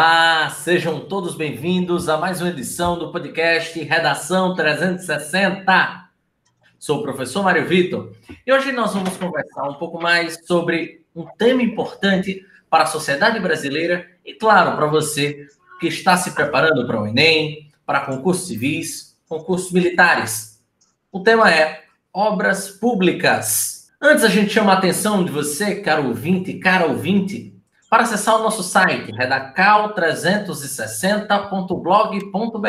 Olá, sejam todos bem-vindos a mais uma edição do podcast Redação 360. Sou o professor Mário Vitor e hoje nós vamos conversar um pouco mais sobre um tema importante para a sociedade brasileira e, claro, para você que está se preparando para o Enem, para concursos civis, concursos militares. O tema é obras públicas. Antes a gente chama a atenção de você, caro ouvinte e cara ouvinte, para acessar o nosso site, redacal360.blog.br.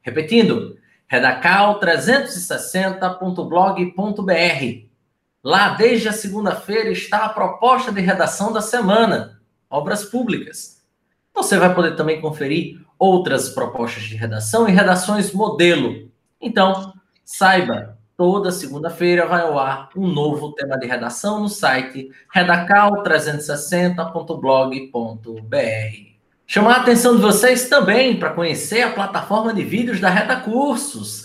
Repetindo, redacal360.blog.br. Lá, desde a segunda-feira, está a proposta de redação da semana, obras públicas. Você vai poder também conferir outras propostas de redação e redações modelo. Então, saiba, toda segunda-feira vai ao ar um novo tema de redação no site redacal360.blog.br. Chamar a atenção de vocês também para conhecer a plataforma de vídeos da Reta Cursos.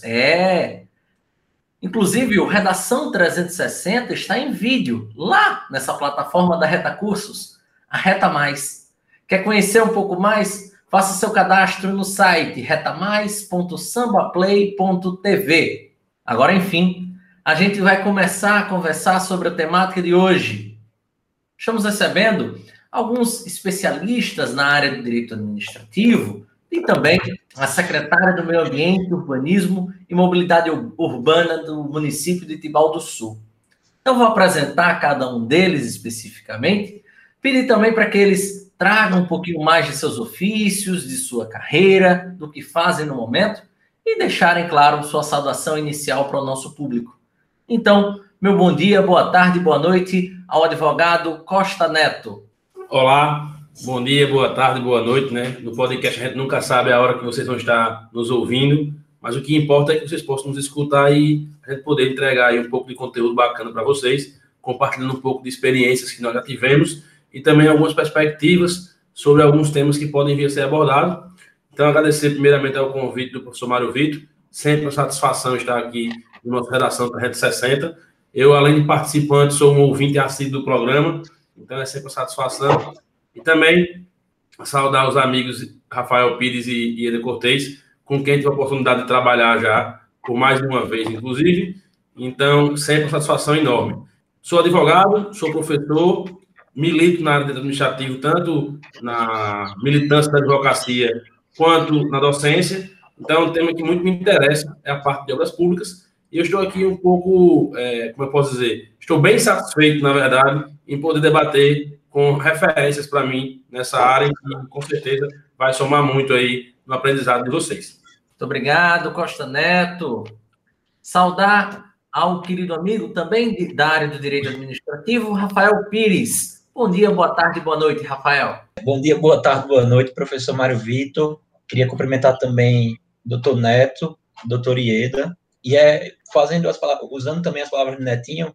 Inclusive, o Redação 360 está em vídeo lá nessa plataforma da Reta Cursos, a Reta Mais. Quer conhecer um pouco mais? Faça seu cadastro no site retamais.sambaplay.tv. Agora, enfim, a gente vai começar a conversar sobre a temática de hoje. Estamos recebendo alguns especialistas na área do direito administrativo e também a secretária do Meio Ambiente, Urbanismo e Mobilidade Urbana do município de Tibau do Sul. Então, vou apresentar cada um deles especificamente, pedir também para que eles tragam um pouquinho mais de seus ofícios, de sua carreira, do que fazem no momento, e deixarem, claro, sua saudação inicial para o nosso público. Então, meu bom dia, boa tarde, boa noite ao advogado Costa Neto. Olá, bom dia, boa tarde, boa noite, né? No podcast a gente nunca sabe a hora que vocês vão estar nos ouvindo, mas o que importa é que vocês possam nos escutar e a gente poder entregar aí um pouco de conteúdo bacana para vocês, compartilhando um pouco de experiências que nós já tivemos e também algumas perspectivas sobre alguns temas que podem vir a ser abordados. Então, agradecer primeiramente ao convite do professor Mário Vitor, sempre uma satisfação estar aqui na nossa redação da Rede 60. Eu, além de participante, sou um ouvinte assíduo do programa, então é sempre uma satisfação. E também saudar os amigos Rafael Pires e Eder Cortez, com quem tive a oportunidade de trabalhar já, por mais de uma vez, inclusive. Então, sempre uma satisfação enorme. Sou advogado, sou professor, milito na área administrativa, tanto na militância da advocacia quanto na docência. Então, um tema que muito me interessa é a parte de obras públicas. E eu estou aqui um pouco, como eu posso dizer, estou bem satisfeito, na verdade, em poder debater com referências para mim nessa área, que com certeza vai somar muito aí no aprendizado de vocês. Muito obrigado, Costa Neto. Saudar ao querido amigo também da área do direito administrativo, Rafael Pires. Bom dia, boa tarde, boa noite, Rafael. Bom dia, boa tarde, boa noite, professor Mário Vitor. Queria cumprimentar também doutor Neto, doutor Ieda, e usando também as palavras do Netinho,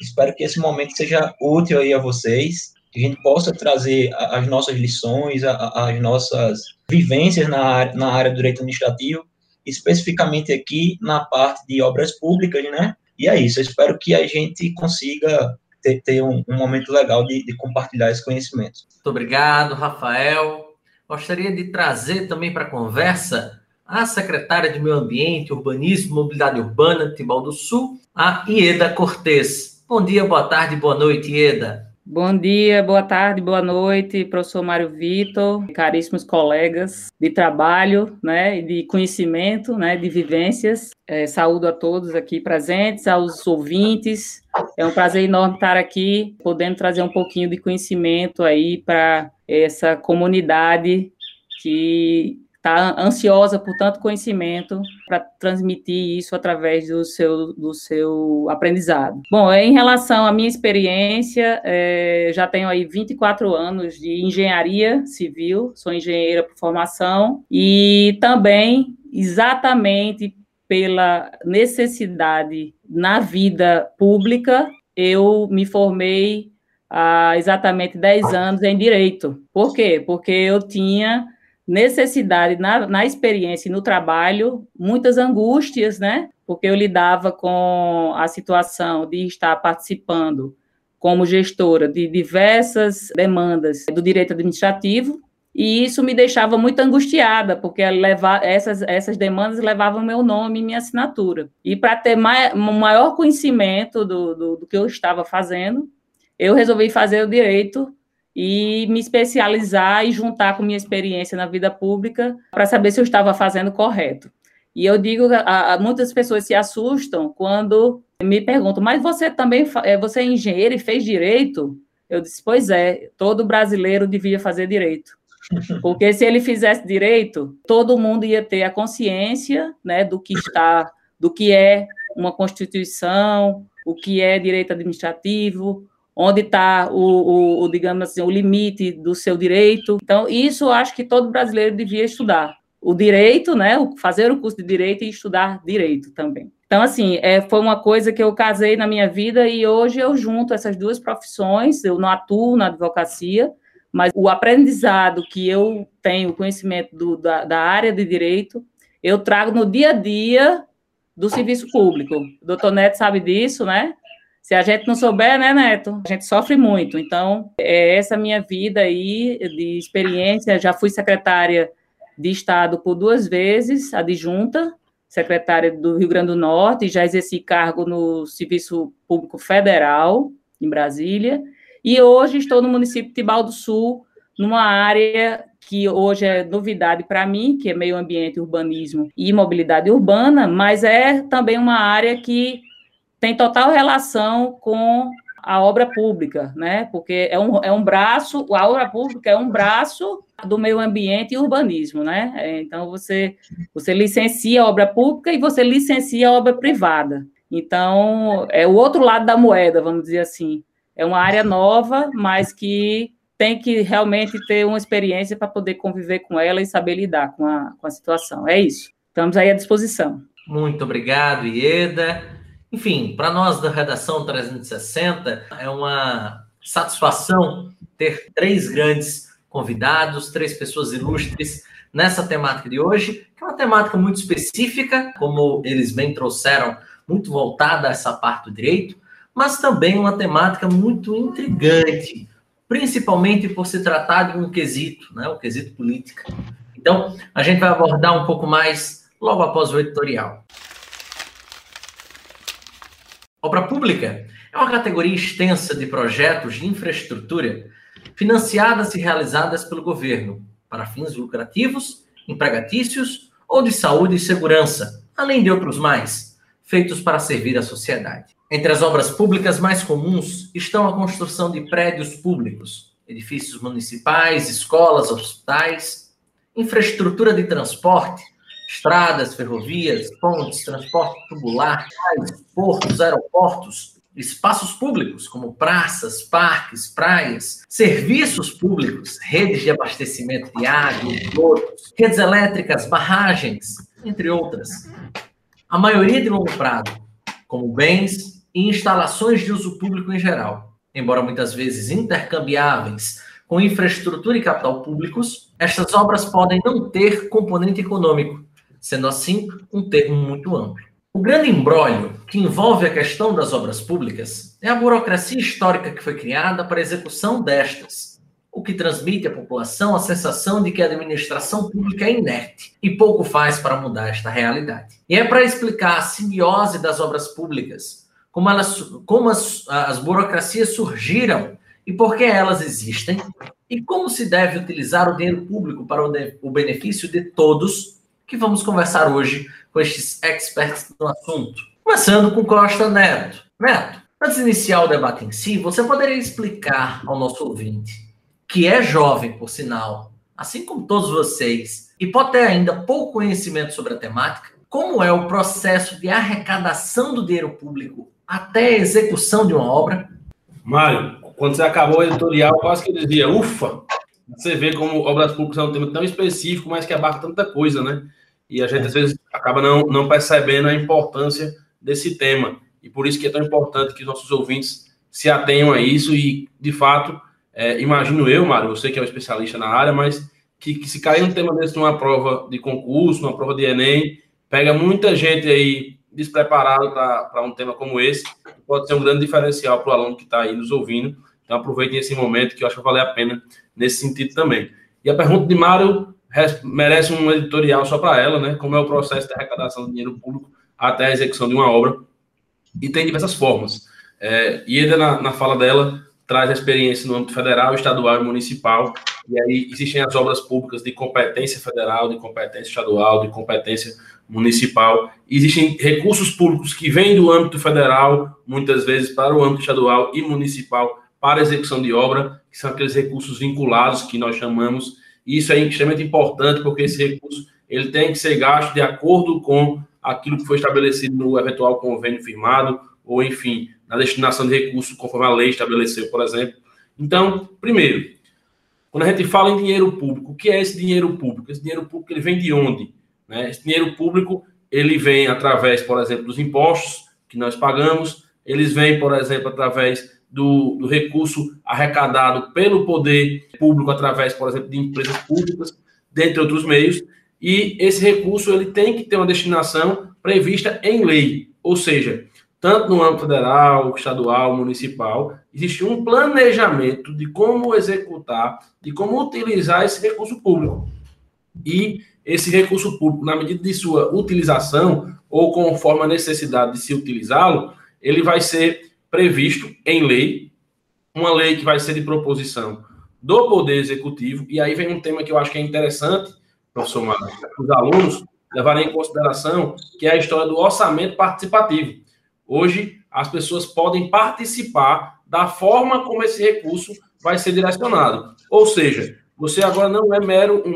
espero que esse momento seja útil aí a vocês, que a gente possa trazer as nossas lições, as nossas vivências na área do direito administrativo, especificamente aqui na parte de obras públicas, né? E é isso, eu espero que a gente consiga ter um momento legal de compartilhar esse conhecimento. Muito obrigado, Rafael. Gostaria de trazer também para a conversa a secretária de Meio Ambiente, Urbanismo e Mobilidade Urbana de Tibau do Sul, a Ieda Cortez. Bom dia, boa tarde, boa noite, Ieda. Bom dia, boa tarde, boa noite, professor Mário Vitor, caríssimos colegas de trabalho, né, de conhecimento, né, de vivências. Saúdo a todos aqui presentes, aos ouvintes. É um prazer enorme estar aqui, podendo trazer um pouquinho de conhecimento aí para essa comunidade que está ansiosa por tanto conhecimento para transmitir isso através do seu aprendizado. Bom, em relação à minha experiência, já tenho aí 24 anos de engenharia civil, sou engenheira por formação e também exatamente pela necessidade na vida pública, eu me formei há exatamente 10 anos em Direito. Por quê? Porque eu tinha necessidade, na experiência e no trabalho, muitas angústias, né? Porque eu lidava com a situação de estar participando como gestora de diversas demandas do direito administrativo, E isso me deixava muito angustiada, porque essas demandas levavam meu nome e minha assinatura. E para ter maior conhecimento do que eu estava fazendo, eu resolvi fazer o direito e me especializar e juntar com minha experiência na vida pública para saber se eu estava fazendo correto. E eu digo, muitas pessoas se assustam quando me perguntam, mas você é engenheiro e fez direito? Eu disse, pois é, todo brasileiro devia fazer direito. Porque se ele fizesse direito, todo mundo ia ter a consciência, né, do que é uma Constituição, o que é direito administrativo, onde está digamos assim, o limite do seu direito. Então, isso eu acho que todo brasileiro devia estudar. O direito, né, fazer o curso de direito e estudar direito também. Então, assim, foi uma coisa que eu casei na minha vida e hoje eu junto essas duas profissões, eu não atuo na advocacia, mas o aprendizado que eu tenho, o conhecimento da área de direito, eu trago no dia a dia do serviço público. O doutor Neto sabe disso, né? Se a gente não souber, né, Neto? A gente sofre muito. Então, é essa minha vida aí de experiência. Já fui secretária de Estado por 2 vezes, adjunta, secretária do Rio Grande do Norte, já exerci cargo no Serviço Público Federal, em Brasília. E hoje estou no município de Tibau do Sul, numa área que hoje é novidade para mim, que é meio ambiente, urbanismo e mobilidade urbana, mas é também uma área que tem total relação com a obra pública, né? Porque é um braço, a obra pública é um braço do meio ambiente e urbanismo, né? Então, você licencia a obra pública e você licencia a obra privada. Então, é o outro lado da moeda, vamos dizer assim. É uma área nova, mas que tem que realmente ter uma experiência para poder conviver com ela e saber lidar com a situação. É isso. Estamos aí à disposição. Muito obrigado, Ieda. Enfim, para nós da Redação 360, é uma satisfação ter 3 grandes convidados, 3 pessoas ilustres nessa temática de hoje, que é uma temática muito específica, como eles bem trouxeram, muito voltada a essa parte do direito, mas também uma temática muito intrigante, principalmente por se tratar de um quesito, né? Um quesito política. Então, a gente vai abordar um pouco mais logo após o editorial. Obra pública é uma categoria extensa de projetos de infraestrutura financiadas e realizadas pelo governo para fins lucrativos, empregatícios ou de saúde e segurança, além de outros mais, feitos para servir à sociedade. Entre as obras públicas mais comuns estão a construção de prédios públicos, edifícios municipais, escolas, hospitais, infraestrutura de transporte, estradas, ferrovias, pontes, transporte tubular, portos, aeroportos, espaços públicos como praças, parques, praias, serviços públicos, redes de abastecimento de água, esgotos, redes elétricas, barragens, entre outras. A maioria de longo prazo, como bens e instalações de uso público em geral. Embora muitas vezes intercambiáveis com infraestrutura e capital públicos, estas obras podem não ter componente econômico, sendo assim um termo muito amplo. O grande imbróglio que envolve a questão das obras públicas é a burocracia histórica que foi criada para a execução destas, o que transmite à população a sensação de que a administração pública é inerte e pouco faz para mudar esta realidade. E é para explicar a simbiose das obras públicas, como as burocracias surgiram e por que elas existem, e como se deve utilizar o dinheiro público para o benefício de todos, que vamos conversar hoje com estes experts no assunto. Começando com Costa Neto. Neto, antes de iniciar o debate em si, você poderia explicar ao nosso ouvinte, que é jovem, por sinal, assim como todos vocês, e pode ter ainda pouco conhecimento sobre a temática, como é o processo de arrecadação do dinheiro público até a execução de uma obra? Mário, quando você acabou o editorial, quase que eu dizia, ufa! Você vê como obras públicas é um tema tão específico, mas que abarca tanta coisa, né? E a gente, às vezes, acaba não percebendo a importância desse tema. E por isso que é tão importante que os nossos ouvintes se atenham a isso. E, de fato, imagino eu, Mário, você que é um especialista na área, mas que se cair um tema desse numa prova de concurso, numa prova de Enem, pega muita gente aí despreparado para um tema como esse, que pode ser um grande diferencial para o aluno que está aí nos ouvindo. Então, aproveitem esse momento, que eu acho que vai valer a pena nesse sentido também. E a pergunta de Mário merece um editorial só para ela, né? Como é o processo de arrecadação de dinheiro público até a execução de uma obra. E tem diversas formas. Ieda, na fala dela, traz a experiência no âmbito federal, estadual e municipal. E aí existem as obras públicas de competência federal, de competência estadual, de competência municipal. Existem recursos públicos que vêm do âmbito federal, muitas vezes, para o âmbito estadual e municipal, para execução de obra, que são aqueles recursos vinculados, que nós chamamos. Isso é extremamente importante, porque esse recurso ele tem que ser gasto de acordo com aquilo que foi estabelecido no eventual convênio firmado, ou, enfim, na destinação de recursos conforme a lei estabeleceu, por exemplo. Então, primeiro, quando a gente fala em dinheiro público, o que é esse dinheiro público? Esse dinheiro público ele vem de onde? Esse dinheiro público ele vem através, por exemplo, dos impostos que nós pagamos, eles vêm, por exemplo, através do recurso arrecadado pelo poder público, através, por exemplo, de empresas públicas, dentre outros meios, e esse recurso ele tem que ter uma destinação prevista em lei, ou seja, tanto no âmbito federal, estadual, municipal, existe um planejamento de como executar, de como utilizar esse recurso público. E esse recurso público, na medida de sua utilização, ou conforme a necessidade de se utilizá-lo, ele vai ser previsto em lei, uma lei que vai ser de proposição do Poder Executivo, e aí vem um tema que eu acho que é interessante, professor Mário, os alunos levarem em consideração, que é a história do orçamento participativo. Hoje, as pessoas podem participar da forma como esse recurso vai ser direcionado. Ou seja, você agora não é um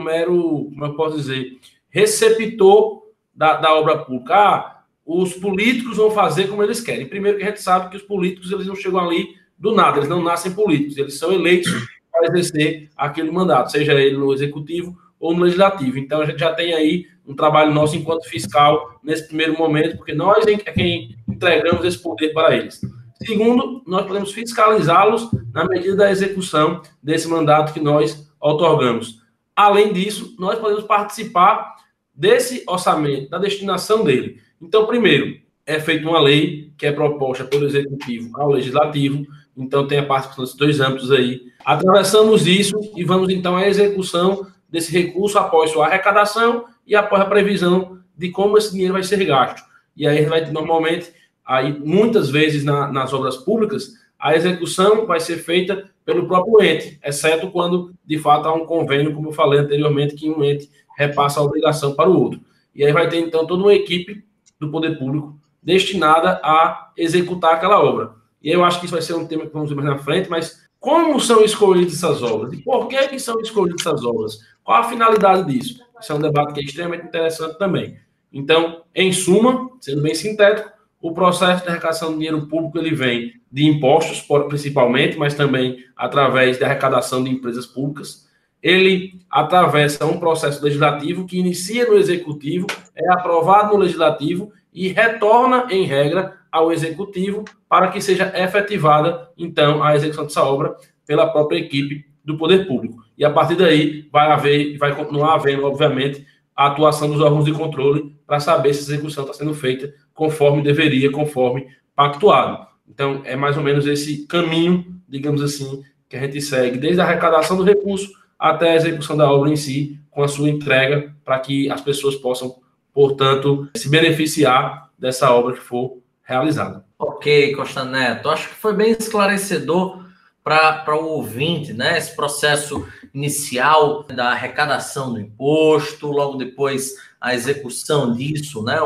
mero, como eu posso dizer, receptor da obra pública. Ah, os políticos vão fazer como eles querem. Primeiro que a gente sabe que os políticos eles não chegam ali do nada, eles não nascem políticos, eles são eleitos para exercer aquele mandato, seja ele no executivo ou no legislativo. Então, a gente já tem aí um trabalho nosso enquanto fiscal nesse primeiro momento, porque nós é quem entregamos esse poder para eles. Segundo, nós podemos fiscalizá-los na medida da execução desse mandato que nós outorgamos. Além disso, nós podemos participar desse orçamento, da destinação dele. Então, primeiro, é feita uma lei que é proposta pelo Executivo ao Legislativo, então tem a participação desses dois âmbitos aí. Atravessamos isso e vamos, então, à execução desse recurso após sua arrecadação e após a previsão de como esse dinheiro vai ser gasto. E aí, normalmente, aí, muitas vezes nas obras públicas, a execução vai ser feita pelo próprio ente, exceto quando, de fato, há um convênio, como eu falei anteriormente, que um ente repassa a obrigação para o outro. E aí vai ter, então, toda uma equipe do poder público destinada a executar aquela obra. E eu acho que isso vai ser um tema que vamos ver mais na frente, mas como são escolhidas essas obras? E por que que são escolhidas essas obras? Qual a finalidade disso? Isso é um debate que é extremamente interessante também. Então, em suma, sendo bem sintético, o processo de arrecadação de dinheiro público ele vem de impostos, principalmente, mas também através da arrecadação de empresas públicas. Ele atravessa um processo legislativo que inicia no executivo, é aprovado no legislativo e retorna, em regra, ao executivo para que seja efetivada, então, a execução dessa obra pela própria equipe do poder público. E a partir daí vai continuar havendo, obviamente, a atuação dos órgãos de controle para saber se a execução está sendo feita conforme deveria, conforme pactuado. Então, é mais ou menos esse caminho, digamos assim, que a gente segue desde a arrecadação do recurso até a execução da obra em si, com a sua entrega, para que as pessoas possam, portanto, se beneficiar dessa obra que for realizada. Ok, Costa Neto. Acho que foi bem esclarecedor para o ouvinte, né? Esse processo inicial da arrecadação do imposto, logo depois a execução disso, né?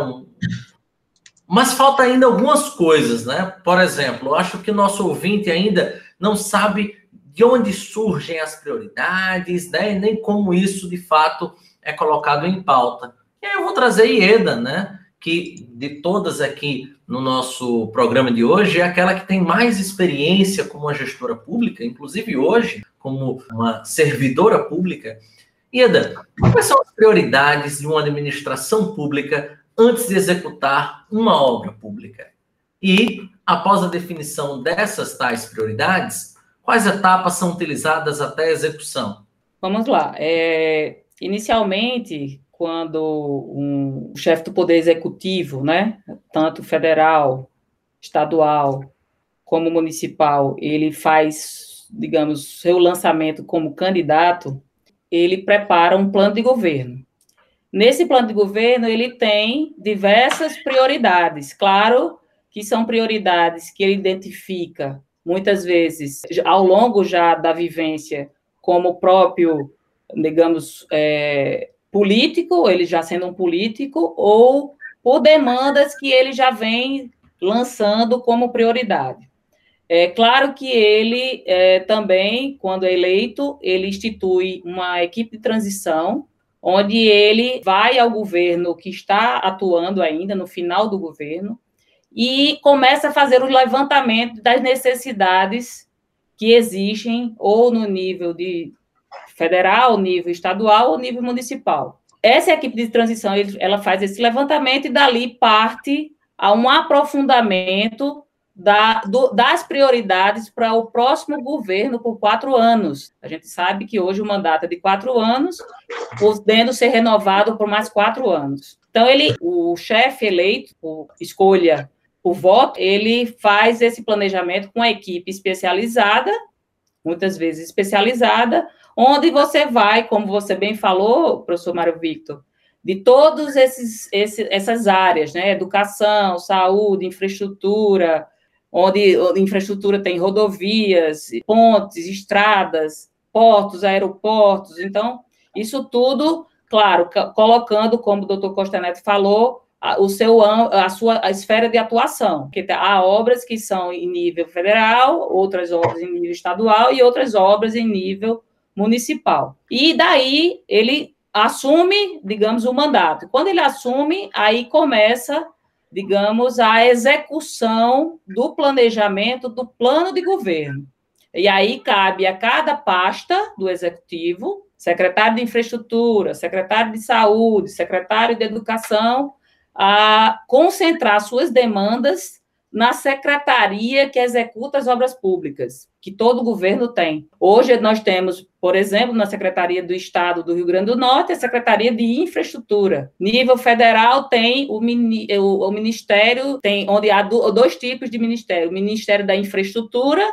Mas falta ainda algumas coisas, né? Por exemplo, eu acho que o nosso ouvinte ainda não sabe de onde surgem as prioridades, né? E nem como isso, de fato, é colocado em pauta. E aí eu vou trazer a Ieda, né? Que de todas aqui no nosso programa de hoje, é aquela que tem mais experiência como uma gestora pública, inclusive hoje, como uma servidora pública. Ieda, quais são as prioridades de uma administração pública antes de executar uma obra pública? E, após a definição dessas tais prioridades, quais etapas são utilizadas até a execução? Vamos lá. Inicialmente, quando o chefe do Poder Executivo, né, tanto federal, estadual, como municipal, ele faz, digamos, seu lançamento como candidato, ele prepara um plano de governo. Nesse plano de governo, ele tem diversas prioridades. Claro que são prioridades que ele identifica, muitas vezes, ao longo já da vivência, como próprio, digamos, político, ele já sendo um político, ou por demandas que ele já vem lançando como prioridade. É claro que ele também, quando é eleito, ele institui uma equipe de transição, onde ele vai ao governo que está atuando ainda, no final do governo, e começa a fazer o levantamento das necessidades que existem, ou no nível de federal, nível estadual ou nível municipal. Essa equipe de transição, ela faz esse levantamento e dali parte a um aprofundamento das prioridades para o próximo governo por 4 anos. A gente sabe que hoje o mandato é de 4 anos, podendo ser renovado por mais 4 anos. Então, o chefe eleito, por escolha, por voto, ele faz esse planejamento com a equipe especializada, muitas vezes especializada, onde você vai, como você bem falou, professor Mário Vitor, de todas essas áreas, né? Educação, saúde, infraestrutura, onde infraestrutura tem rodovias, pontes, estradas, portos, aeroportos. Então, isso tudo, claro, colocando, como o doutor Costa Neto falou, a sua esfera de atuação, que há obras que são em nível federal, outras obras em nível estadual e outras obras em nível municipal. E daí ele assume, digamos, o mandato. Quando ele assume, aí começa, digamos, a execução do planejamento do plano de governo. E aí cabe a cada pasta do executivo, secretário de infraestrutura, secretário de saúde, secretário de educação, a concentrar suas demandas na secretaria que executa as obras públicas, que todo governo tem. Hoje nós temos, por exemplo, na Secretaria do Estado do Rio Grande do Norte, a Secretaria de Infraestrutura. Nível federal tem o Ministério, onde há dois tipos de ministério, o Ministério da Infraestrutura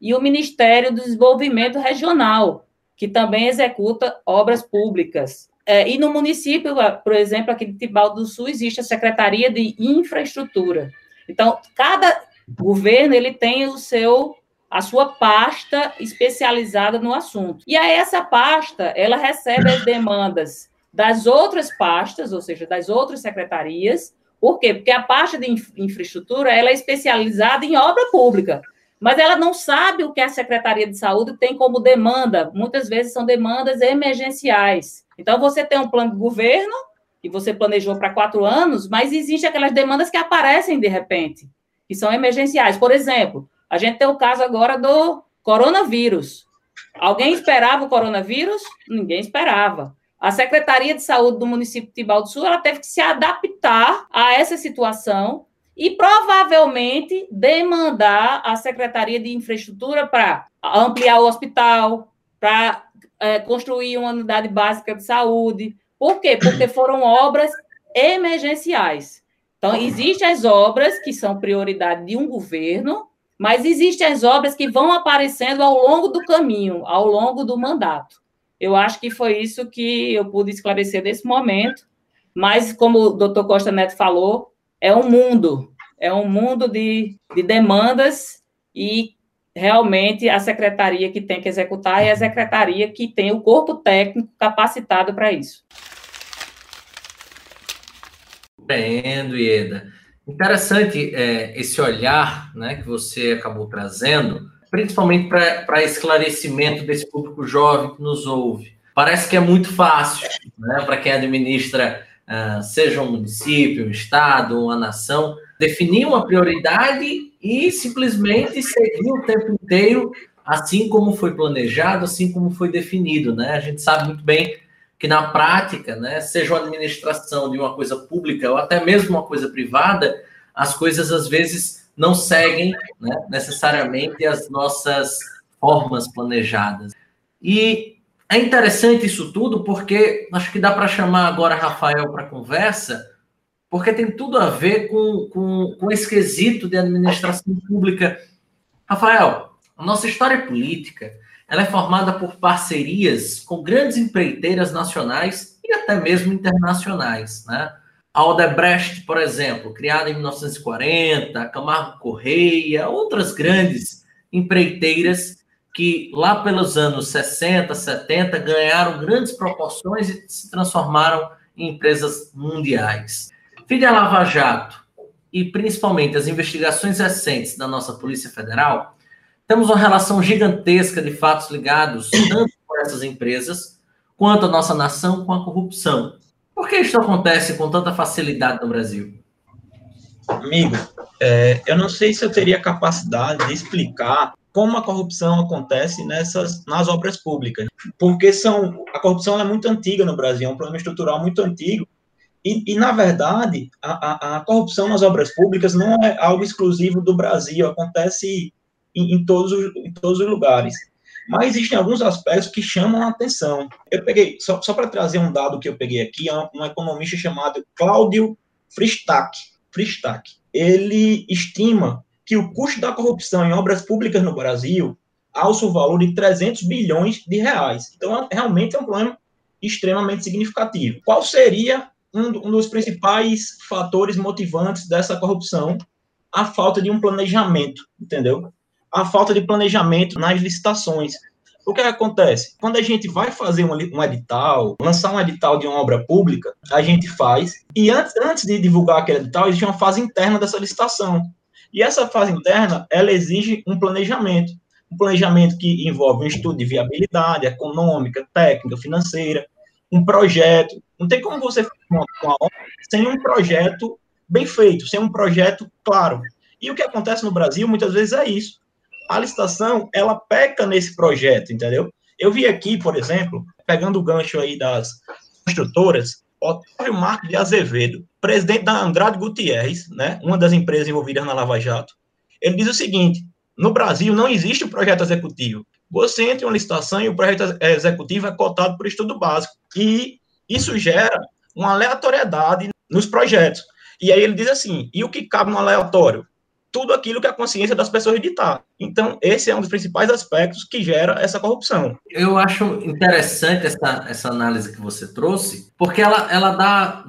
e o Ministério do Desenvolvimento Regional, que também executa obras públicas. E no município, por exemplo, aqui de Tibau do Sul, existe a Secretaria de Infraestrutura. Então, cada governo ele tem a sua pasta especializada no assunto. E aí essa pasta, ela recebe as demandas das outras pastas, ou seja, das outras secretarias. Por quê? Porque a pasta de infraestrutura, ela é especializada em obra pública, mas ela não sabe o que a Secretaria de Saúde tem como demanda. Muitas vezes são demandas emergenciais. Então, você tem um plano de governo que você planejou para 4 anos, mas existem aquelas demandas que aparecem de repente, que são emergenciais. Por exemplo, a gente tem o caso agora do coronavírus. Alguém esperava o coronavírus? Ninguém esperava. A Secretaria de Saúde do município de Tibau do Sul, ela teve que se adaptar a essa situação e provavelmente demandar a Secretaria de Infraestrutura para ampliar o hospital, para construir uma unidade básica de saúde. Por quê? Porque foram obras emergenciais. Então, existem as obras que são prioridade de um governo, mas existem as obras que vão aparecendo ao longo do caminho, ao longo do mandato. Eu acho que foi isso que eu pude esclarecer nesse momento, mas, como o doutor Costa Neto falou, é um mundo de demandas e, realmente, a secretaria que tem que executar é a secretaria que tem o corpo técnico capacitado para isso. Compreendo, Ieda. Interessante esse olhar, né, que você acabou trazendo, principalmente para esclarecimento desse público jovem que nos ouve. Parece que é muito fácil, né, para quem administra, seja um município, um estado, uma nação, definir uma prioridade e simplesmente seguir o tempo inteiro, assim como foi planejado, assim como foi definido, né? A gente sabe muito bem que na prática, né, seja a administração de uma coisa pública ou até mesmo uma coisa privada, as coisas às vezes não seguem, né, necessariamente as nossas formas planejadas. E é interessante isso tudo porque acho que dá para chamar agora Rafael para conversa, porque tem tudo a ver com esse quesito de administração pública. Rafael, a nossa história política Ela é formada por parcerias com grandes empreiteiras nacionais e até mesmo internacionais, né? A Odebrecht, por exemplo, criada em 1940, Camargo Correia, outras grandes empreiteiras que lá pelos anos 60, 70 ganharam grandes proporções e se transformaram em empresas mundiais. Fim da Lava Jato e principalmente as investigações recentes da nossa Polícia Federal, temos uma relação gigantesca de fatos ligados tanto com essas empresas quanto a nossa nação com a corrupção. Por que isso acontece com tanta facilidade no Brasil? Amigo, eu não sei se eu teria capacidade de explicar como a corrupção acontece nas obras públicas, porque a corrupção é muito antiga no Brasil, é um problema estrutural muito antigo, e na verdade, a corrupção nas obras públicas não é algo exclusivo do Brasil, acontece em todos os lugares. Mas existem alguns aspectos que chamam a atenção. Eu peguei, só para trazer um dado que eu peguei aqui, um economista chamado Cláudio Fristack. Ele estima que o custo da corrupção em obras públicas no Brasil alça o valor de 300 bilhões de reais. Então, realmente é um problema extremamente significativo. Qual seria um dos principais fatores motivantes dessa corrupção? A falta de um planejamento, entendeu? A falta de planejamento nas licitações. O que acontece? Quando a gente vai fazer um edital, lançar um edital de uma obra pública, a gente faz, e antes de divulgar aquele edital, existe uma fase interna dessa licitação. E essa fase interna, ela exige um planejamento. Um planejamento que envolve um estudo de viabilidade econômica, técnica, financeira, um projeto. Não tem como você fazer uma obra sem um projeto bem feito, sem um projeto claro. E o que acontece no Brasil, muitas vezes, é isso. A licitação, ela peca nesse projeto, entendeu? Eu vi aqui, por exemplo, pegando o gancho aí das construtoras, Otávio Marcos de Azevedo, presidente da Andrade Gutierrez, né, uma das empresas envolvidas na Lava Jato, ele diz o seguinte: no Brasil não existe o projeto executivo. Você entra em uma licitação e o projeto executivo é cotado por estudo básico. E isso gera uma aleatoriedade nos projetos. E aí ele diz assim: e o que cabe no aleatório? Tudo aquilo que a consciência das pessoas ditar. Então, esse é um dos principais aspectos que gera essa corrupção. Eu acho interessante essa análise que você trouxe, porque ela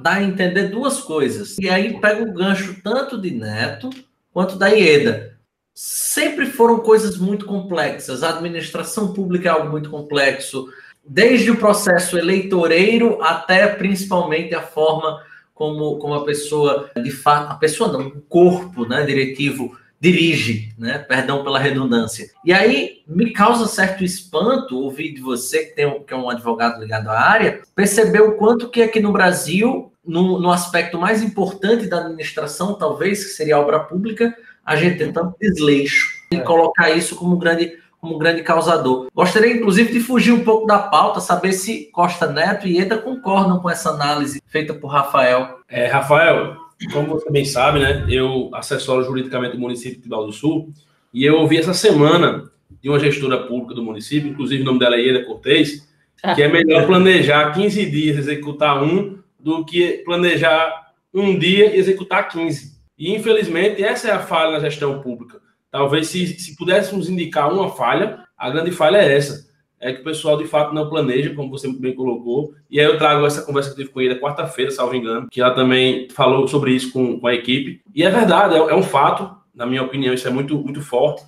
dá a entender duas coisas. E aí pega o gancho tanto de Neto quanto da Ieda. Sempre foram coisas muito complexas. A administração pública é algo muito complexo, desde o processo eleitoreiro até, principalmente, a forma como a pessoa, de fato, o corpo, né, diretivo dirige, né, perdão pela redundância. E aí, me causa certo espanto ouvir de você, que é um advogado ligado à área, perceber o quanto que aqui no Brasil, no aspecto mais importante da administração, talvez, que seria a obra pública, a gente tem tanto desleixo e colocar isso como um grande causador. Gostaria, inclusive, de fugir um pouco da pauta, saber se Costa Neto e Ieda concordam com essa análise feita por Rafael. Rafael, como você bem sabe, né, eu assessoro juridicamente o município de Tibau do Sul, e eu ouvi essa semana de uma gestora pública do município, inclusive o nome dela é Eder Cortez, que é melhor planejar 15 dias e executar um do que planejar um dia e executar 15. E, infelizmente, essa é a falha na gestão pública. Talvez, se pudéssemos indicar uma falha, a grande falha é essa. É que o pessoal, de fato, não planeja, como você muito bem colocou. E aí eu trago essa conversa que eu tive com ele na quarta-feira, salvo engano, que ela também falou sobre isso com a equipe. E é verdade, é um fato, na minha opinião, isso é muito, muito forte.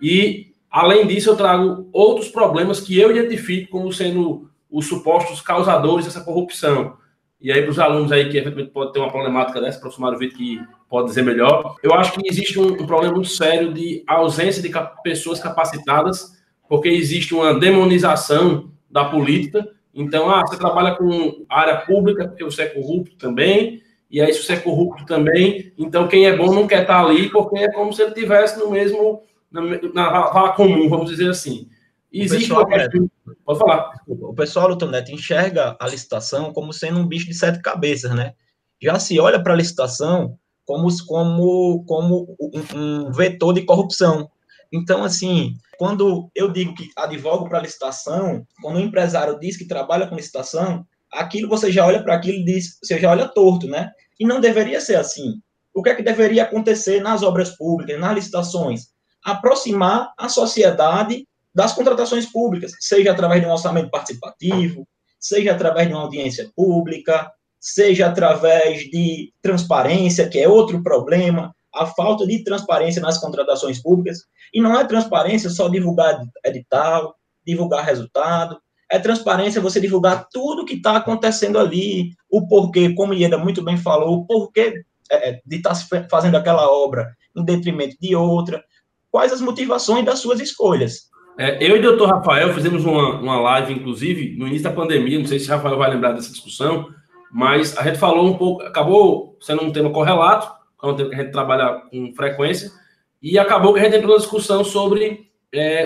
E, além disso, eu trago outros problemas que eu identifico como sendo os supostos causadores dessa corrupção. E aí, para os alunos aí que, eventualmente, podem ter uma problemática dessa, o professor Mário Vitor que pode dizer melhor, eu acho que existe um problema muito sério de ausência de pessoas capacitadas, porque existe uma demonização da política. Então, você trabalha com área pública, porque você é corrupto também, e aí se você é corrupto também, então quem é bom não quer estar ali, porque é como se ele estivesse no mesmo, na vala comum, vamos dizer assim. Existe o pessoal, pode falar. O pessoal, Luto Neto, enxerga a licitação como sendo um bicho de sete cabeças, né? Já se olha para a licitação como um vetor de corrupção. Então, assim, quando eu digo que advogo para licitação, quando um empresário diz que trabalha com licitação, aquilo você já olha para aquilo e diz, você já olha torto, né? E não deveria ser assim. O que é que deveria acontecer nas obras públicas, nas licitações? Aproximar a sociedade das contratações públicas, seja através de um orçamento participativo, seja através de uma audiência pública, seja através de transparência, que é outro problema, a falta de transparência nas contratações públicas. E não é transparência só divulgar edital, divulgar resultado, é transparência você divulgar tudo que está acontecendo ali, o porquê, como Ieda muito bem falou, o porquê de estar fazendo aquela obra em detrimento de outra, quais as motivações das suas escolhas. Eu e o doutor Rafael fizemos uma live, inclusive, no início da pandemia, não sei se o Rafael vai lembrar dessa discussão, mas a gente falou um pouco, acabou sendo um tema correlato, que é um tema que a gente trabalha com frequência, e acabou que a gente entrou na discussão sobre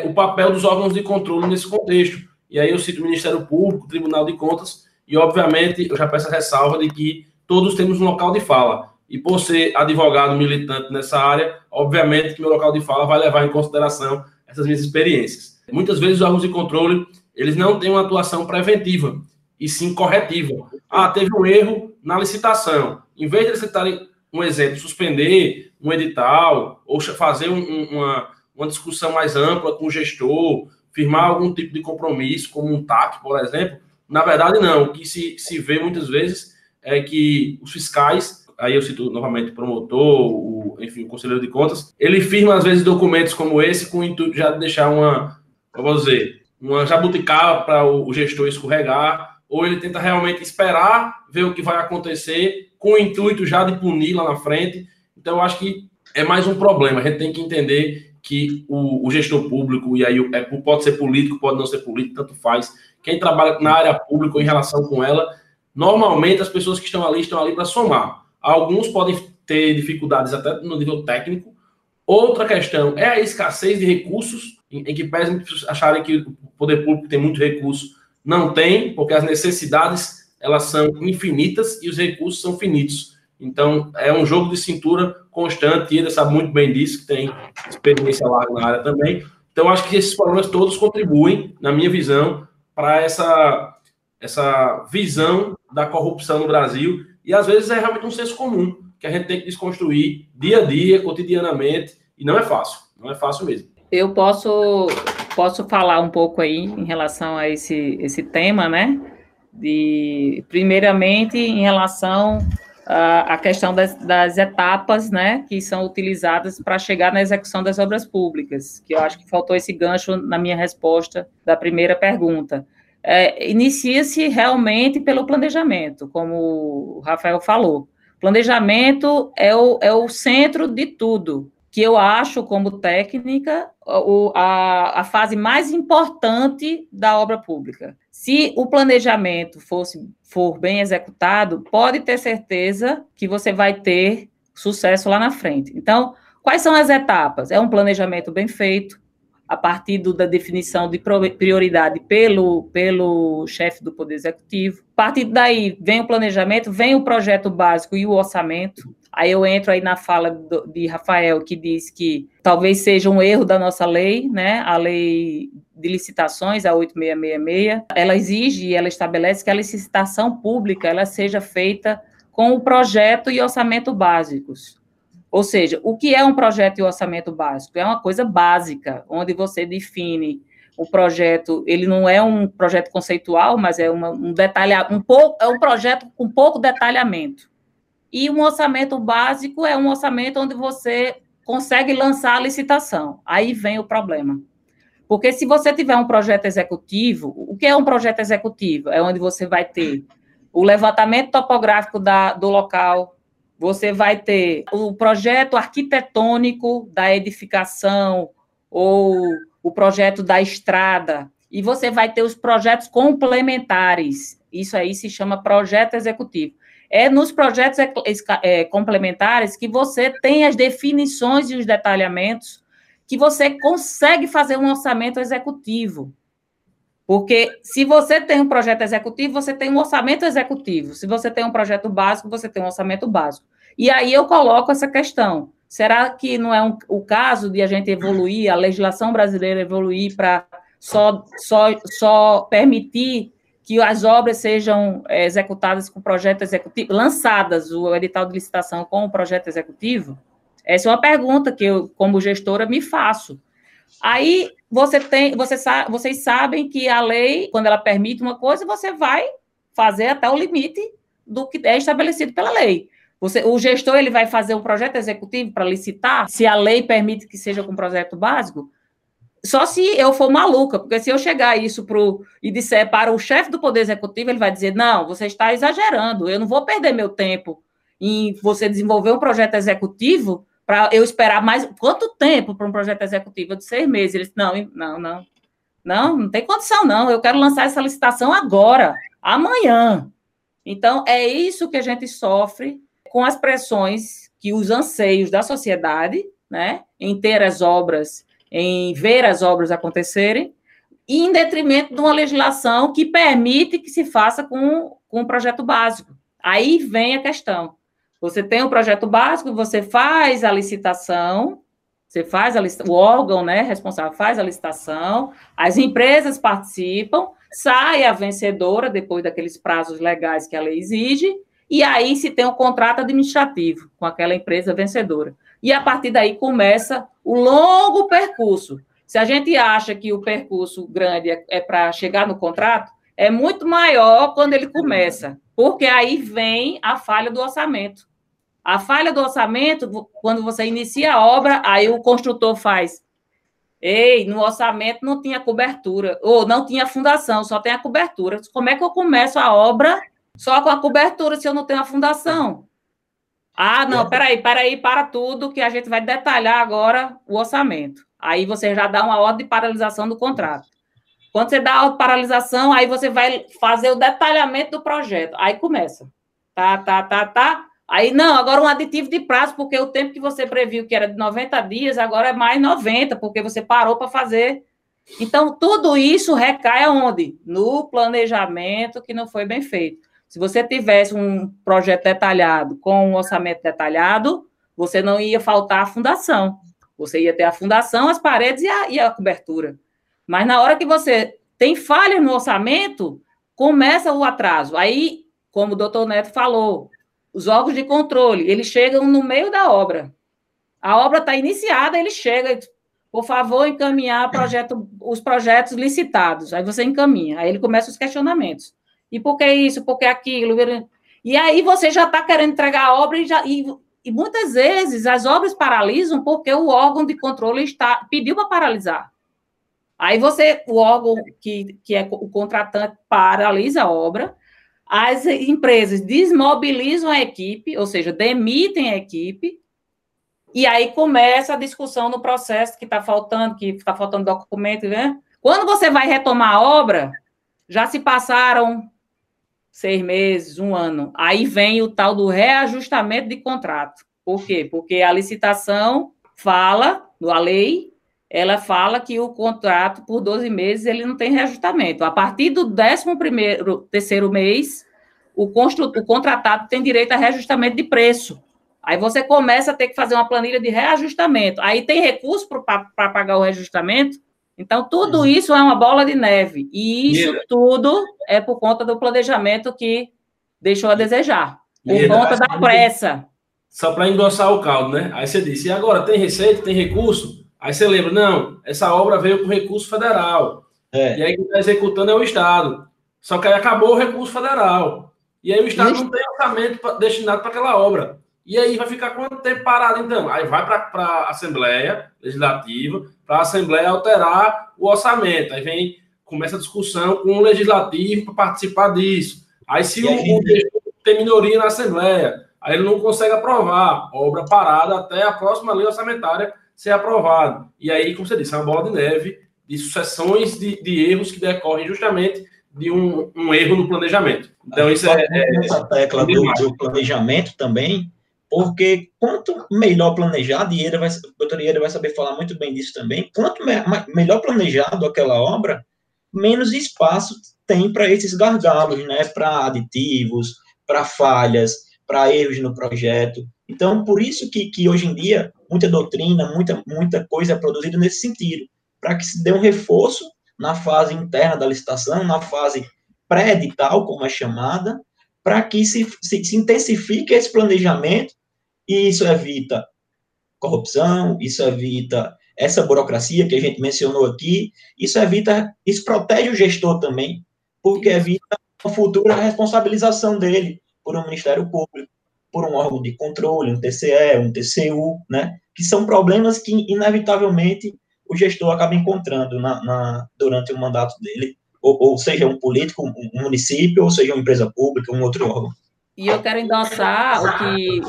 o papel dos órgãos de controle nesse contexto. E aí eu cito o Ministério Público, o Tribunal de Contas, e obviamente eu já peço a ressalva de que todos temos um local de fala. E por ser advogado militante nessa área, obviamente que meu local de fala vai levar em consideração essas minhas experiências. Muitas vezes os órgãos de controle, eles não têm uma atuação preventiva, e sim corretiva. Ah, teve um erro na licitação. Em vez de eles tentarem, um exemplo, suspender um edital, ou fazer uma discussão mais ampla com o gestor, firmar algum tipo de compromisso, como um TAC, por exemplo, na verdade não. O que se vê muitas vezes é que os fiscais, aí eu cito novamente o promotor, enfim, o conselheiro de contas, ele firma às vezes documentos como esse com o intuito já de deixar uma jabuticaba para o gestor escorregar, ou ele tenta realmente esperar ver o que vai acontecer com o intuito já de punir lá na frente. Então eu acho que é mais um problema, a gente tem que entender que o gestor público, e aí pode ser político, pode não ser político, tanto faz. Quem trabalha na área pública ou em relação com ela, normalmente as pessoas que estão ali para somar. Alguns podem ter dificuldades até no nível técnico. Outra questão é a escassez de recursos, em que pesam acharem que o poder público tem muito recurso. Não tem, porque as necessidades elas são infinitas e os recursos são finitos. Então, é um jogo de cintura constante, e ele sabe muito bem disso, que tem experiência larga na área também. Então, acho que esses problemas todos contribuem, na minha visão, para essa visão da corrupção no Brasil. E, às vezes, é realmente um senso comum, que a gente tem que desconstruir dia a dia, cotidianamente, e não é fácil mesmo. Eu posso falar um pouco aí em relação a esse tema, né? Primeiramente, em relação a questão das etapas, né, que são utilizadas para chegar na execução das obras públicas, que eu acho que faltou esse gancho na minha resposta da primeira pergunta. Inicia-se realmente pelo planejamento, como o Rafael falou. Planejamento é o centro de tudo, que eu acho, como técnica, a fase mais importante da obra pública. Se o planejamento for bem executado, pode ter certeza que você vai ter sucesso lá na frente. Então, quais são as etapas? É um planejamento bem feito, a partir da definição de prioridade pelo chefe do Poder Executivo. A partir daí, vem o planejamento, vem o projeto básico e o orçamento. Aí eu entro aí na fala de Rafael, que diz que talvez seja um erro da nossa lei, né? A lei de licitações, a 8666, ela exige e ela estabelece que a licitação pública ela seja feita com o projeto e orçamento básicos. Ou seja, o que é um projeto e orçamento básico? É uma coisa básica, onde você define o projeto. Ele não é um projeto conceitual, mas é um projeto com pouco detalhamento. E um orçamento básico é um orçamento onde você consegue lançar a licitação. Aí vem o problema. Porque se você tiver um projeto executivo, o que é um projeto executivo? É onde você vai ter o levantamento topográfico do local, você vai ter o projeto arquitetônico da edificação ou o projeto da estrada, e você vai ter os projetos complementares. Isso aí se chama projeto executivo. É nos projetos complementares que você tem as definições e os detalhamentos que você consegue fazer um orçamento executivo. Porque se você tem um projeto executivo, você tem um orçamento executivo. Se você tem um projeto básico, você tem um orçamento básico. E aí eu coloco essa questão. Será que não é o caso de a gente evoluir, a legislação brasileira evoluir para só permitir que as obras sejam executadas com o projeto executivo, lançadas o edital de licitação com o projeto executivo? Essa é uma pergunta que eu, como gestora, me faço. Aí Vocês sabem que a lei, quando ela permite uma coisa, você vai fazer até o limite do que é estabelecido pela lei. O gestor ele vai fazer um projeto executivo para licitar, se a lei permite que seja com projeto básico, só se eu for maluca, porque se eu chegar isso e disser para o chefe do Poder Executivo, ele vai dizer, não, você está exagerando, eu não vou perder meu tempo em você desenvolver um projeto executivo para eu esperar mais... Quanto tempo para um projeto executivo? De 6 meses. Ele disse, não tem condição, não. Eu quero lançar essa licitação agora, amanhã. Então, é isso que a gente sofre com as pressões que os anseios da sociedade, né, em ter as obras... em ver as obras acontecerem, em detrimento de uma legislação que permite que se faça com um projeto básico. Aí vem a questão. Você tem um projeto básico, você faz a licitação, o órgão, né, responsável faz a licitação, as empresas participam, sai a vencedora depois daqueles prazos legais que a lei exige, e aí se tem um contrato administrativo com aquela empresa vencedora. E, a partir daí, começa o longo percurso. Se a gente acha que o percurso grande é para chegar no contrato, é muito maior quando ele começa, porque aí vem a falha do orçamento. A falha do orçamento, quando você inicia a obra, aí o construtor faz. Ei, no orçamento não tinha cobertura, ou não tinha fundação, só tem a cobertura. Como é que eu começo a obra só com a cobertura se eu não tenho a fundação? Ah, não, peraí, para tudo, que a gente vai detalhar agora o orçamento. Aí você já dá uma ordem de paralisação do contrato. Quando você dá a ordem de paralisação, aí você vai fazer o detalhamento do projeto. Aí começa. Tá. Aí, não, agora um aditivo de prazo, porque o tempo que você previu que era de 90 dias, agora é mais 90, porque você parou para fazer. Então, tudo isso recai aonde? No planejamento que não foi bem feito. Se você tivesse um projeto detalhado, com um orçamento detalhado, você não ia faltar a fundação. Você ia ter a fundação, as paredes e a cobertura. Mas na hora que você tem falha no orçamento, começa o atraso. Aí, como o doutor Neto falou, os órgãos de controle, eles chegam no meio da obra. A obra está iniciada, ele chega, por favor, encaminhar os projetos licitados. Aí você encaminha, aí ele começa os questionamentos. E por que isso? Por que aquilo? E aí você já está querendo entregar a obra e muitas vezes as obras paralisam porque o órgão de controle pediu para paralisar. Aí o órgão que é o contratante paralisa a obra, as empresas desmobilizam a equipe, ou seja, demitem a equipe, e aí começa a discussão no processo que está faltando documento. Né? Quando você vai retomar a obra, já se passaram 6 meses, 1 ano. Aí vem o tal do reajustamento de contrato. Por quê? Porque a licitação fala, a lei, ela fala que o contrato por 12 meses ele não tem reajustamento. A partir do 13º mês, o contratado tem direito a reajustamento de preço. Aí você começa a ter que fazer uma planilha de reajustamento. Aí tem recurso para pagar o reajustamento. Então, tudo isso é uma bola de neve. E isso tudo é por conta do planejamento que deixou a desejar. Por conta da pressa. Só para engrossar o caldo, né? Aí você disse, e agora, tem receita, tem recurso? Aí você lembra, não, essa obra veio com recurso federal. É. E aí quem está executando é o Estado. Só que aí acabou o recurso federal. E aí o Estado não tem orçamento destinado para aquela obra. E aí vai ficar quanto tempo parado, então? Aí vai para a Assembleia Legislativa, para a Assembleia alterar o orçamento. Aí começa a discussão com o Legislativo para participar disso. Aí se tem minoria na Assembleia, aí ele não consegue aprovar, obra parada até a próxima lei orçamentária ser aprovada. E aí, como você disse, é uma bola de neve de sucessões de erros que decorrem justamente de um erro no planejamento. Então, isso é essa tecla do planejamento também. Porque quanto melhor planejado, e o doutor Ieda vai saber falar muito bem disso também, quanto melhor planejado aquela obra, menos espaço tem para esses gargalos, né? Para aditivos, para falhas, para erros no projeto. Então, por isso que hoje em dia, muita doutrina, muita coisa é produzida nesse sentido, para que se dê um reforço na fase interna da licitação, na fase pré-edital, como é chamada, para que se intensifique esse planejamento. E isso evita corrupção, isso evita essa burocracia que a gente mencionou aqui, isso evita, isso protege o gestor também, porque evita a futura responsabilização dele por um Ministério Público, por um órgão de controle, um TCE, um TCU, né, que são problemas que, inevitavelmente, o gestor acaba encontrando durante o mandato dele, ou seja, um político, um município, ou seja, uma empresa pública, um outro órgão. E eu quero endossar o que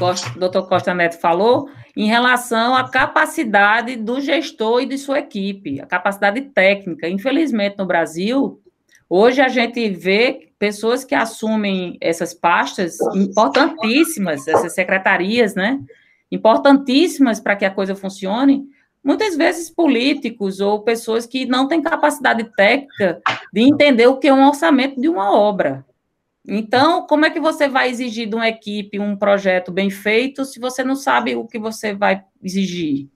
o doutor Costa Neto falou em relação à capacidade do gestor e de sua equipe, a capacidade técnica. Infelizmente, no Brasil, hoje a gente vê pessoas que assumem essas pastas importantíssimas, essas secretarias, né? Importantíssimas para que a coisa funcione, muitas vezes políticos ou pessoas que não têm capacidade técnica de entender o que é um orçamento de uma obra. Então, como é que você vai exigir de uma equipe um projeto bem feito se você não sabe o que você vai exigir?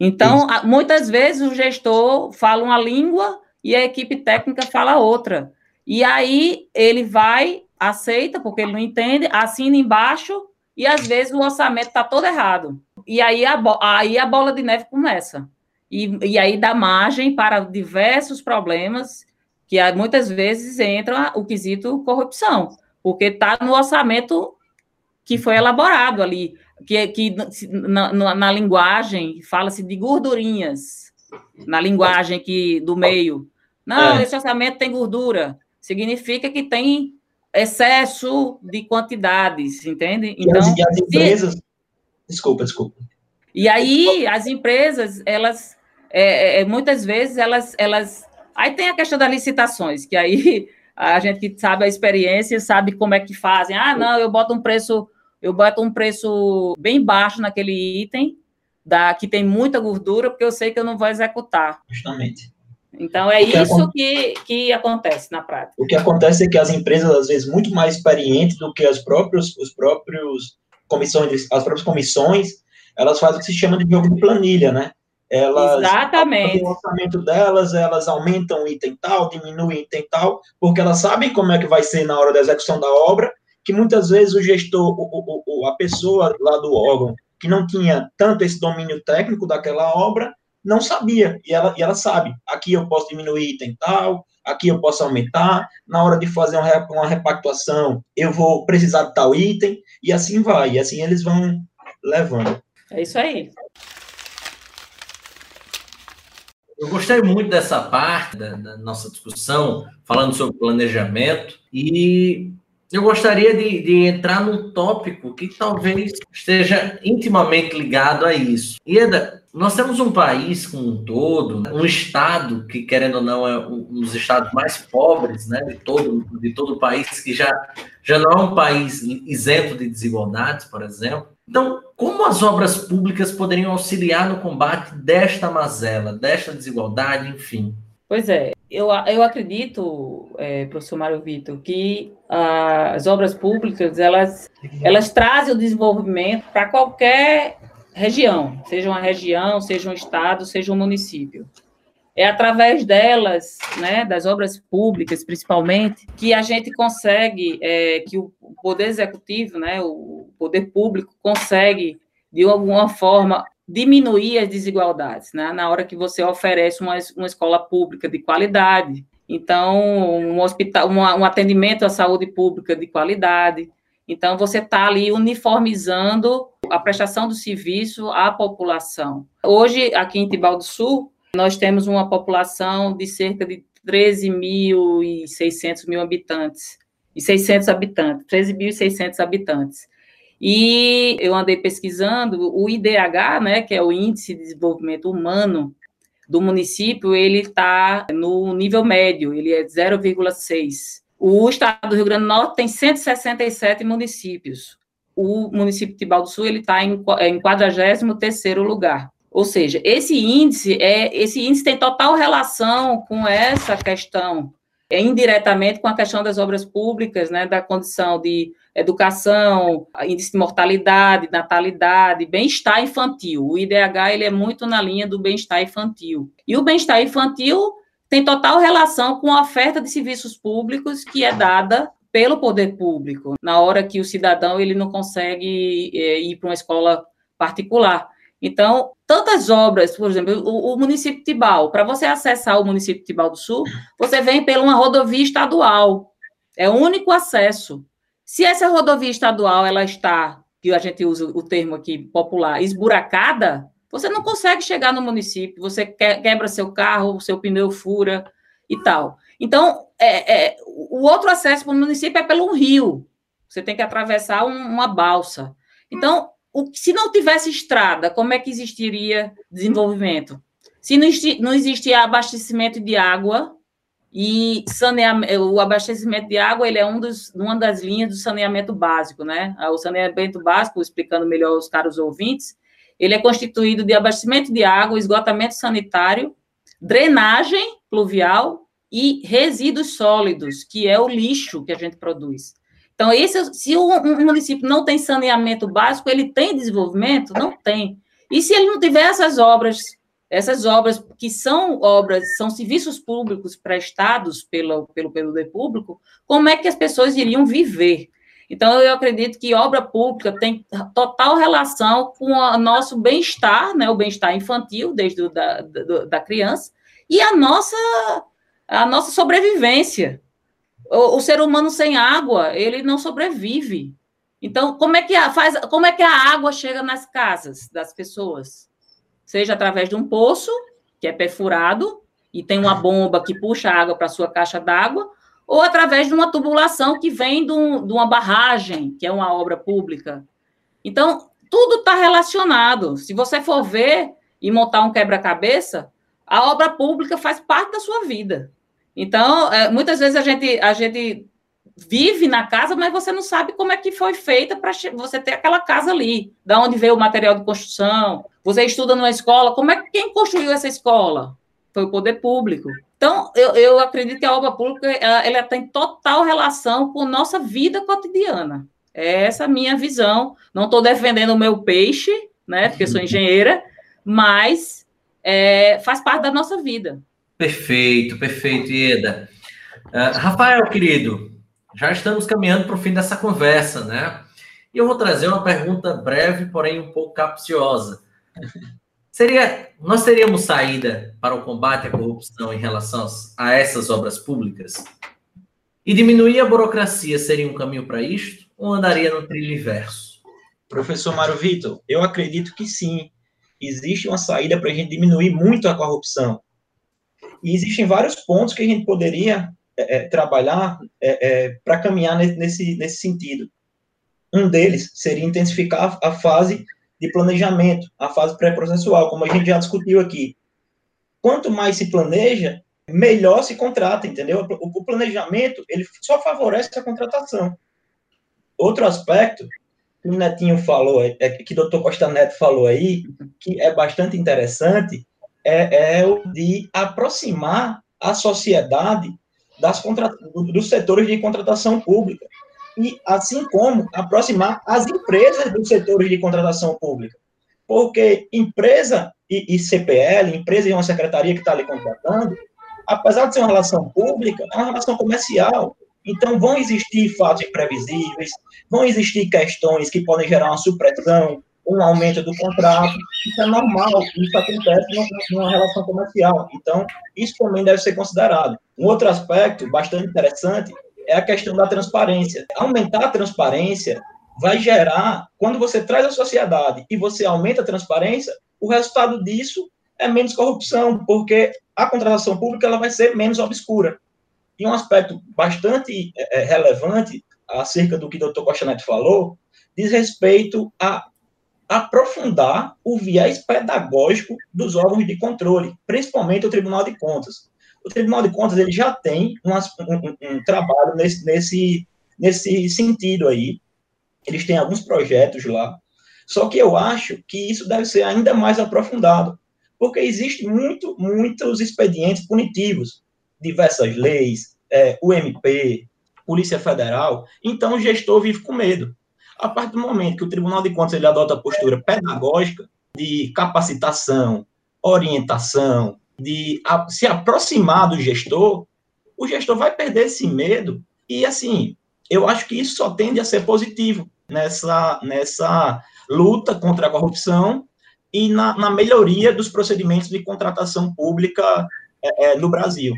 Então, muitas vezes o gestor fala uma língua e a equipe técnica fala outra. E aí ele vai, aceita, porque ele não entende, assina embaixo e, às vezes, o orçamento está todo errado. E aí a bola de neve começa. E aí dá margem para diversos problemas que muitas vezes entra o quesito corrupção, porque está no orçamento que foi elaborado ali, que na linguagem fala-se de gordurinhas, na linguagem que, do meio. Não, esse orçamento tem gordura, significa que tem excesso de quantidades, entende? Então, e as empresas... Desculpa. E aí as empresas, elas, muitas vezes, elas aí tem a questão das licitações, que aí a gente que sabe a experiência, sabe como é que fazem. Ah, não, eu boto um preço bem baixo naquele item, que tem muita gordura, porque eu sei que eu não vou executar. Justamente. Então, é isso que acontece na prática. O que acontece é que as empresas, às vezes, muito mais experientes do que as próprias comissões, elas fazem o que se chama de jogo de planilha, né? Elas, exatamente. O orçamento delas, elas aumentam item tal, diminuem item tal, porque elas sabem como é que vai ser na hora da execução da obra, que muitas vezes o gestor, a pessoa lá do órgão, que não tinha tanto esse domínio técnico daquela obra, não sabia, e ela sabe, aqui eu posso diminuir item tal, aqui eu posso aumentar, na hora de fazer uma repactuação, eu vou precisar de tal item, e assim vai, e assim eles vão levando. É isso aí. Eu gostei muito dessa parte da nossa discussão, falando sobre planejamento, e eu gostaria de entrar num tópico que talvez esteja intimamente ligado a isso. Ieda, nós temos um país como um todo, um estado que, querendo ou não, é um dos estados mais pobres, né, de todo o país, que já não é um país isento de desigualdades, por exemplo. Então, como as obras públicas poderiam auxiliar no combate desta mazela, desta desigualdade, enfim? Pois é, eu acredito, professor Mário Vitor, que as obras públicas, elas trazem o desenvolvimento para qualquer região, seja uma região, seja um estado, seja um município. É através delas, né, das obras públicas, principalmente, que a gente consegue, que o poder executivo, né, o poder público consegue, de alguma forma, diminuir as desigualdades, né, na hora que você oferece uma escola pública de qualidade, então, um hospital, um atendimento à saúde pública de qualidade. Então, você está ali uniformizando a prestação do serviço à população. Hoje, aqui em Tibau do Sul, nós temos uma população de cerca de 13.600 habitantes. E eu andei pesquisando, o IDH, né, que é o Índice de Desenvolvimento Humano do município, ele está no nível médio, ele é 0,6. O estado do Rio Grande do Norte tem 167 municípios. O município de Tibau do Sul está em 43º lugar. Ou seja, esse índice tem total relação com essa questão, indiretamente com a questão das obras públicas, né, da condição de educação, índice de mortalidade, natalidade, bem-estar infantil. O IDH ele é muito na linha do bem-estar infantil. E o bem-estar infantil tem total relação com a oferta de serviços públicos que é dada pelo poder público, na hora que o cidadão ele não consegue ir para uma escola particular. Então, Tantas obras, por exemplo, o município de Tibau, para você acessar o município de Tibau do Sul, você vem por uma rodovia estadual, é o único acesso. Se essa rodovia estadual ela está, que a gente usa o termo aqui popular, esburacada, você não consegue chegar no município, você quebra seu carro, seu pneu fura e tal. Então, o outro acesso para o município é pelo rio, você tem que atravessar uma balsa. Então, se não tivesse estrada, como é que existiria desenvolvimento? Se não existia abastecimento de água, e o abastecimento de água ele é uma das linhas do saneamento básico, né? O saneamento básico, explicando melhor aos caros ouvintes, ele é constituído de abastecimento de água, esgotamento sanitário, drenagem pluvial e resíduos sólidos, que é o lixo que a gente produz. Então, se um município não tem saneamento básico, ele tem desenvolvimento? Não tem. E se ele não tiver essas obras que são serviços públicos prestados pelo poder público, como é que as pessoas iriam viver? Então, eu acredito que obra pública tem total relação com o nosso bem-estar, né, o bem-estar infantil, desde da criança, e a nossa sobrevivência. O ser humano sem água, ele não sobrevive. Então, como é que a água chega nas casas das pessoas? Seja através de um poço, que é perfurado, e tem uma bomba que puxa a água para a sua caixa d'água, ou através de uma tubulação que vem de uma barragem, que é uma obra pública. Então, tudo está relacionado. Se você for ver e montar um quebra-cabeça, a obra pública faz parte da sua vida. Então, muitas vezes a gente vive na casa, mas você não sabe como é que foi feita para você ter aquela casa ali, de onde veio o material de construção, você estuda numa escola, quem construiu essa escola? Foi o poder público. Então, eu acredito que a obra pública ela tem total relação com a nossa vida cotidiana. É essa a minha visão. Não estou defendendo o meu peixe, né, porque eu sou engenheira, mas faz parte da nossa vida. Perfeito, perfeito, Ieda. Rafael, querido, já estamos caminhando para o fim dessa conversa, né? E eu vou trazer uma pergunta breve, porém um pouco capciosa. Nós teríamos saída para o combate à corrupção em relação a essas obras públicas? E diminuir a burocracia seria um caminho para isto? Ou andaria no trilho inverso? Professor Mário Vitor, eu acredito que sim. Existe uma saída para a gente diminuir muito a corrupção. E existem vários pontos que a gente poderia trabalhar para caminhar nesse sentido. Um deles seria intensificar a fase de planejamento, a fase pré-processual, como a gente já discutiu aqui. Quanto mais se planeja, melhor se contrata, entendeu? O planejamento, ele só favorece a contratação. Outro aspecto que o Netinho falou, que o Dr. Costa Neto falou aí, que é bastante interessante, é o de aproximar a sociedade dos setores de contratação pública, e assim como aproximar as empresas dos setores de contratação pública, porque empresa e CPL, empresa e uma secretaria que está ali contratando, apesar de ser uma relação pública, é uma relação comercial, então vão existir fatos imprevisíveis, vão existir questões que podem gerar uma supressão, um aumento do contrato, isso é normal, isso acontece numa relação comercial, então isso também deve ser considerado. Um outro aspecto bastante interessante é a questão da transparência. Aumentar a transparência vai gerar, quando você traz a sociedade e você aumenta a transparência, o resultado disso é menos corrupção, porque a contratação pública ela vai ser menos obscura. E um aspecto bastante relevante acerca do que o Dr. Costa Neto falou, diz respeito a aprofundar o viés pedagógico dos órgãos de controle, principalmente o Tribunal de Contas. O Tribunal de Contas ele já tem um trabalho nesse sentido aí, eles têm alguns projetos lá, só que eu acho que isso deve ser ainda mais aprofundado, porque existem muitos expedientes punitivos, diversas leis, o MP, Polícia Federal, então o gestor vive com medo. A partir do momento que o Tribunal de Contas ele adota a postura pedagógica de capacitação, orientação, de se aproximar do gestor, o gestor vai perder esse medo e, assim, eu acho que isso só tende a ser positivo nessa luta contra a corrupção e na melhoria dos procedimentos de contratação pública no Brasil.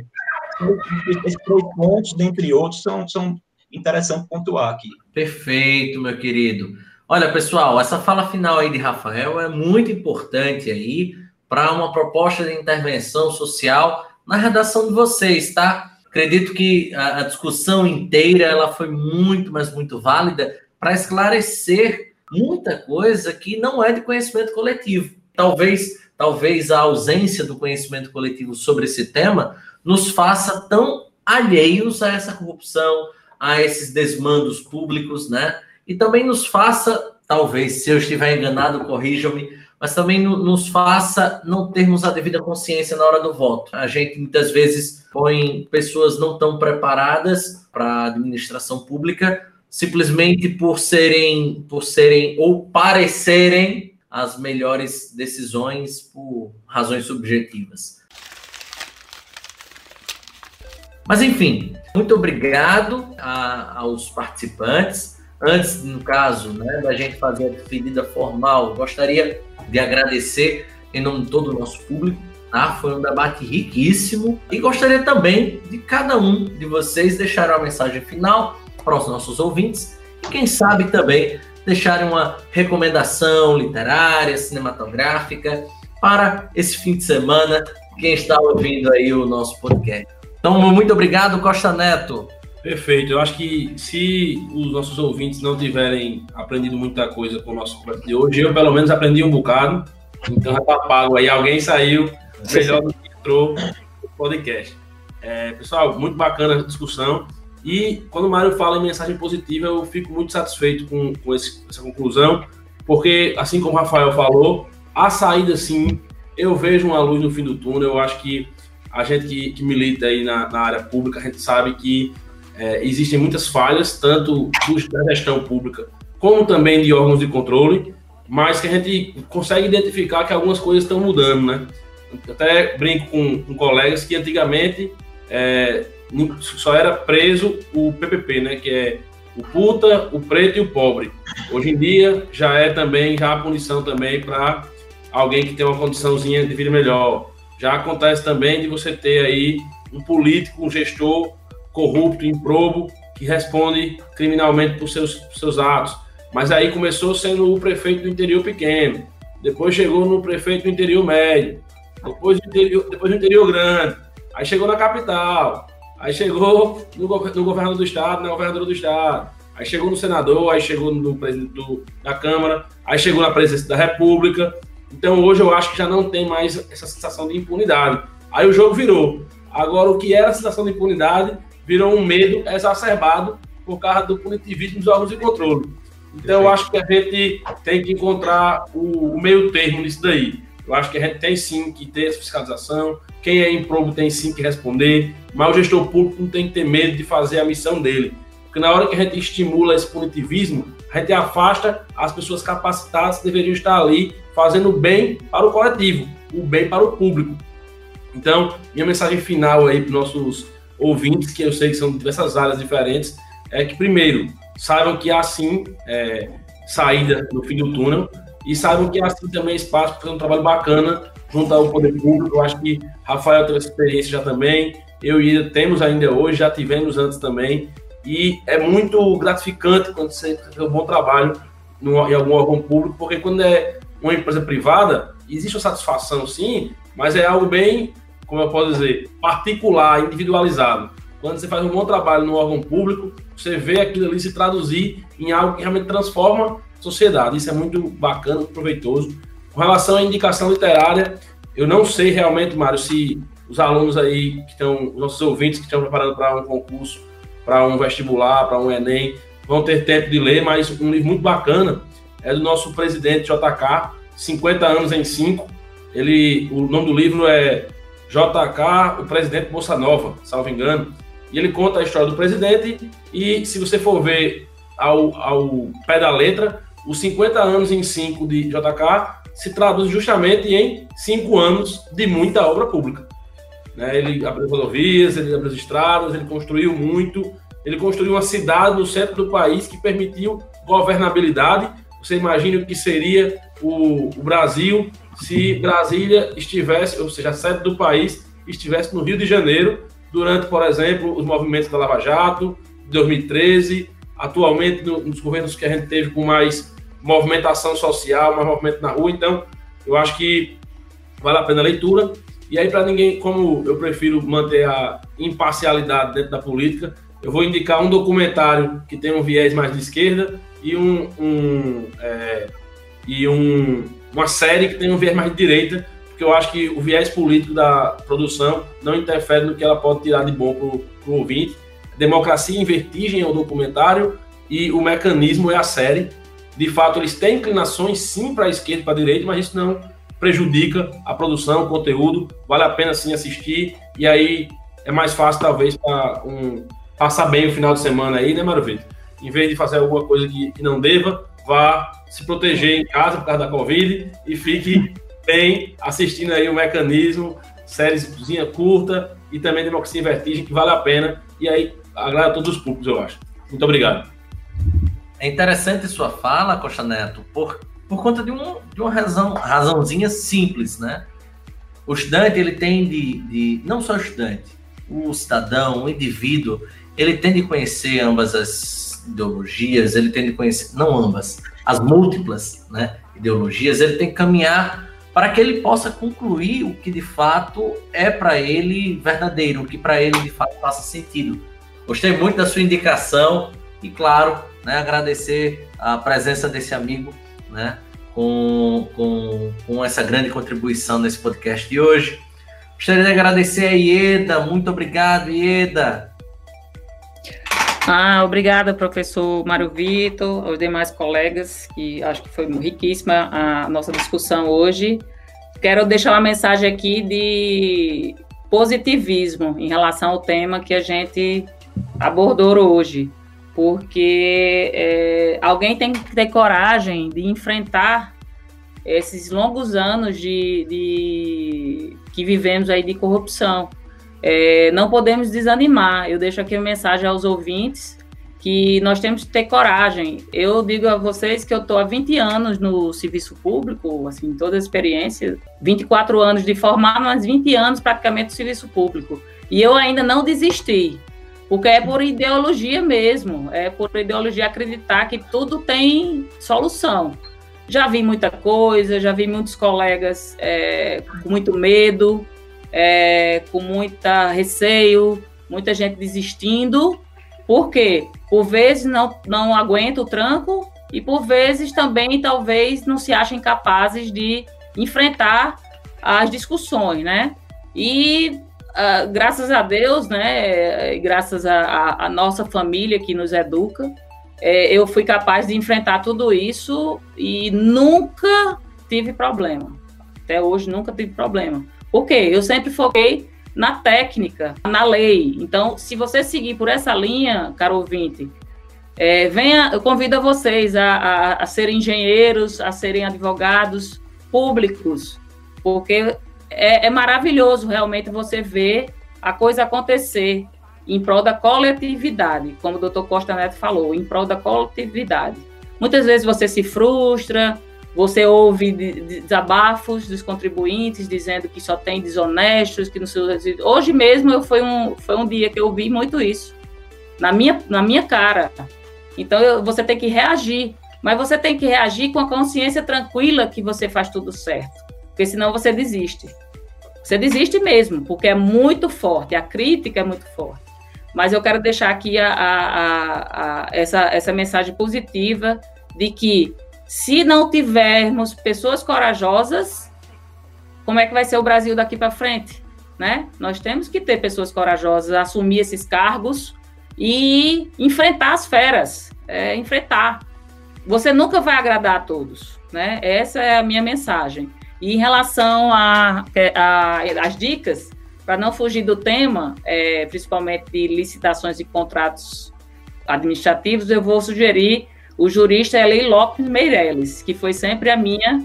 Esses dois pontos, dentre outros, são interessantes pontuar aqui. Perfeito, meu querido. Olha, pessoal, essa fala final aí de Rafael é muito importante aí para uma proposta de intervenção social na redação de vocês, tá? Acredito que a discussão inteira ela foi muito, mas muito válida para esclarecer muita coisa que não é de conhecimento coletivo. Talvez a ausência do conhecimento coletivo sobre esse tema nos faça tão alheios a essa corrupção, a esses desmandos públicos, né? E também nos faça, talvez, se eu estiver enganado, corrijam-me, mas também nos faça não termos a devida consciência na hora do voto. A gente, muitas vezes, põe pessoas não tão preparadas para a administração pública, simplesmente por serem ou parecerem as melhores decisões por razões subjetivas. Mas, enfim, muito obrigado aos participantes. Antes, no caso, né, da gente fazer a despedida formal, gostaria de agradecer em nome de todo o nosso público, tá? Foi um debate riquíssimo. E gostaria também de cada um de vocês deixar uma mensagem final para os nossos ouvintes e, quem sabe, também deixar uma recomendação literária, cinematográfica para esse fim de semana, quem está ouvindo aí o nosso podcast. Então, muito obrigado, Costa Neto. Perfeito, eu acho que se os nossos ouvintes não tiverem aprendido muita coisa com o nosso debate de hoje, eu pelo menos aprendi um bocado, então já tá pago aí, alguém saiu melhor do que entrou no podcast. Pessoal, muito bacana a discussão, e quando o Mário fala em mensagem positiva, eu fico muito satisfeito com essa conclusão, porque assim como o Rafael falou, a saída sim, eu vejo uma luz no fim do túnel. Eu acho que a gente que milita aí na área pública, a gente sabe que existem muitas falhas, tanto da gestão pública, como também de órgãos de controle, mas que a gente consegue identificar que algumas coisas estão mudando, né? Eu até brinco com colegas que antigamente só era preso o PPP, né? Que é o puta, o preto e o pobre. Hoje em dia já há punição também para alguém que tem uma condiçãozinha de vida melhor. Já acontece também de você ter aí um político, um gestor corrupto, improbo, que responde criminalmente por seus atos. Mas aí começou sendo o prefeito do interior pequeno, depois chegou no prefeito do interior médio, depois do interior grande, aí chegou na capital, aí chegou no governador do estado, na governadora do estado, aí chegou no senador, aí chegou no presidente da Câmara, aí chegou na presidência da República. Então hoje eu acho que já não tem mais essa sensação de impunidade. Aí o jogo virou. Agora o que era a sensação de impunidade virou um medo exacerbado por causa do punitivismo dos órgãos de controle. Então, eu acho que a gente tem que encontrar o meio termo nisso daí. Eu acho que a gente tem sim que ter essa fiscalização, quem é improbo tem sim que responder, mas o gestor público não tem que ter medo de fazer a missão dele. Porque na hora que a gente estimula esse punitivismo, a gente afasta as pessoas capacitadas que deveriam estar ali fazendo o bem para o coletivo, o bem para o público. Então, minha mensagem final aí para os nossos ouvintes, que eu sei que são de diversas áreas diferentes, é que, primeiro, saibam que há, sim, saída no fim do túnel, e saibam que há, sim, também espaço para fazer um trabalho bacana junto ao poder público. Eu acho que Rafael teve essa experiência já também, eu e Ieda temos ainda hoje, já tivemos antes também, e é muito gratificante quando você faz um bom trabalho em algum órgão público, porque quando é uma empresa privada, existe uma satisfação, sim, mas é algo bem, como eu posso dizer, particular, individualizado. Quando você faz um bom trabalho no órgão público, você vê aquilo ali se traduzir em algo que realmente transforma a sociedade. Isso é muito bacana, muito proveitoso. Com relação à indicação literária, eu não sei realmente, Mário, se os alunos aí, que estão, os nossos ouvintes que estão preparando para um concurso, para um vestibular, para um Enem, vão ter tempo de ler, mas um livro muito bacana é do nosso presidente JK, 50 anos em 5. O nome do livro é JK, o presidente Bolsa Nova, salvo engano, e ele conta a história do presidente, e se você for ver ao pé da letra, os 50 anos em 5 de JK se traduz justamente em 5 anos de muita obra pública. Né? Ele abriu rodovias, ele abriu estradas, ele construiu muito, ele construiu uma cidade no centro do país que permitiu governabilidade Você imagina o que seria o Brasil se Brasília estivesse, ou seja, a sede do país, estivesse no Rio de Janeiro durante, por exemplo, os movimentos da Lava Jato, de 2013, atualmente nos governos que a gente teve com mais movimentação social, mais movimento na rua. Então, eu acho que vale a pena a leitura. E aí, para ninguém, como eu prefiro manter a imparcialidade dentro da política, eu vou indicar um documentário que tem um viés mais de esquerda e uma série que tem um viés mais de direita, porque eu acho que o viés político da produção não interfere no que ela pode tirar de bom para o ouvinte. Democracia em Vertigem é o documentário e O Mecanismo é a série. De fato, eles têm inclinações, sim, para a esquerda e para a direita, mas isso não prejudica a produção, o conteúdo. Vale a pena, sim, assistir. E aí é mais fácil, talvez, para passar bem o final de semana aí, né, Mário Vitor? Em vez de fazer alguma coisa que não deva, vá se proteger em casa por causa da Covid e fique bem assistindo aí O Mecanismo, sériezinha curta e também Democracia em Vertigem, que vale a pena e aí agrada a todos os públicos, eu acho. Muito obrigado. É interessante sua fala, Costa Neto, por conta de uma razãozinha simples, né? O estudante, ele tem não só o estudante, o cidadão, o indivíduo, ele tem de conhecer ambas as ideologias, ele tem de conhecer, não ambas, as múltiplas, né, ideologias, ele tem que caminhar para que ele possa concluir o que de fato é para ele verdadeiro, o que para ele de fato faça sentido. Gostei muito da sua indicação e, claro, né, agradecer a presença desse amigo, né, com essa grande contribuição nesse podcast de hoje. Gostaria de agradecer a Ieda. Muito obrigado, Ieda. Obrigada, professor Mário Vitor, aos demais colegas, que acho que foi riquíssima a nossa discussão hoje. Quero deixar uma mensagem aqui de positivismo em relação ao tema que a gente abordou hoje. Porque alguém tem que ter coragem de enfrentar esses longos anos que vivemos aí de corrupção. Não podemos desanimar. Eu deixo aqui uma mensagem aos ouvintes que nós temos que ter coragem. Eu digo a vocês que eu estou há 20 anos no serviço público, assim, toda a experiência, 24 anos de formado, mas 20 anos praticamente no serviço público. E eu ainda não desisti. Porque é por ideologia mesmo, é por ideologia acreditar que tudo tem solução. Já vi muita coisa, já vi muitos colegas com muito medo, com muito receio, muita gente desistindo. Por quê? Por vezes não aguenta o tranco e por vezes também talvez não se achem capazes de enfrentar as discussões, né? E graças a Deus, né, graças à nossa família que nos educa, eu fui capaz de enfrentar tudo isso e nunca tive problema. Até hoje nunca tive problema. Por quê? Eu sempre foquei na técnica, na lei. Então, se você seguir por essa linha, caro ouvinte, eu convido vocês a serem engenheiros, a serem advogados públicos, porque é maravilhoso realmente você ver a coisa acontecer em prol da coletividade, como o Dr. Costa Neto falou, em prol da coletividade. Muitas vezes você se frustra, você ouve desabafos dos contribuintes dizendo que só tem desonestos, que não se... Hoje mesmo foi um dia que eu ouvi muito isso, na minha cara. Então você tem que reagir, mas você tem que reagir com a consciência tranquila que você faz tudo certo. Porque senão você desiste. Você desiste mesmo, porque é muito forte, a crítica é muito forte. Mas eu quero deixar aqui essa mensagem positiva de que se não tivermos pessoas corajosas, como é que vai ser o Brasil daqui para frente? Né? Nós temos que ter pessoas corajosas, assumir esses cargos e enfrentar as feras, enfrentar. Você nunca vai agradar a todos, né? Essa é a minha mensagem. E em relação às dicas, para não fugir do tema, principalmente de licitações e contratos administrativos, eu vou sugerir o jurista Eli Lopes Meirelles, que foi sempre a minha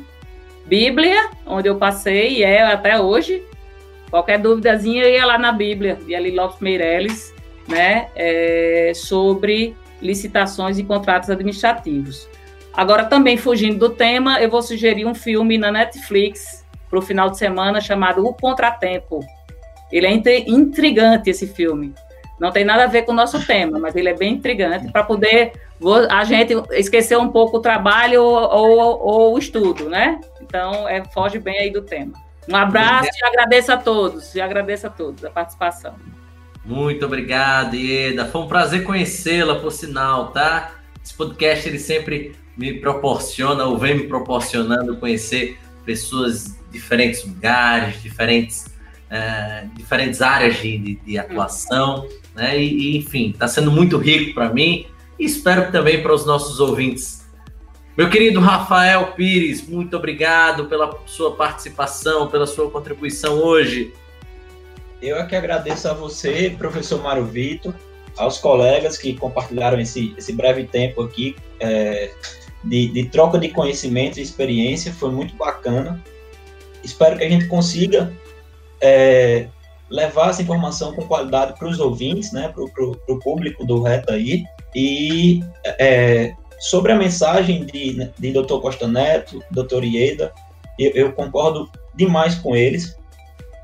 bíblia, onde eu passei e até hoje. Qualquer duvidazinha, eu ia lá na bíblia de Eli Lopes Meirelles, né, sobre licitações e contratos administrativos. Agora, também fugindo do tema, eu vou sugerir um filme na Netflix para o final de semana chamado O Contratempo. Ele é intrigante, esse filme. Não tem nada a ver com o nosso tema, mas ele é bem intrigante para poder a gente esquecer um pouco o trabalho ou o estudo, né? Então, foge bem aí do tema. Um abraço e agradeço a todos. E agradeço a todos a participação. Muito obrigado, Ieda. Foi um prazer conhecê-la, por sinal, tá? Esse podcast, ele sempre me proporciona, ou vem me proporcionando, conhecer pessoas de diferentes lugares, diferentes áreas de atuação, né? E enfim, está sendo muito rico para mim e espero também para os nossos ouvintes. Meu querido Rafael Pires, muito obrigado pela sua participação, pela sua contribuição hoje. Eu é que agradeço a você, professor Mário Vitor, aos colegas que compartilharam esse breve tempo aqui de troca de conhecimento e experiência. Foi muito bacana. Espero que a gente consiga levar essa informação com qualidade para os ouvintes, né, para o público do Reta aí. E sobre a mensagem de Dr. Costa Neto, Dr. Ieda, eu concordo demais com eles.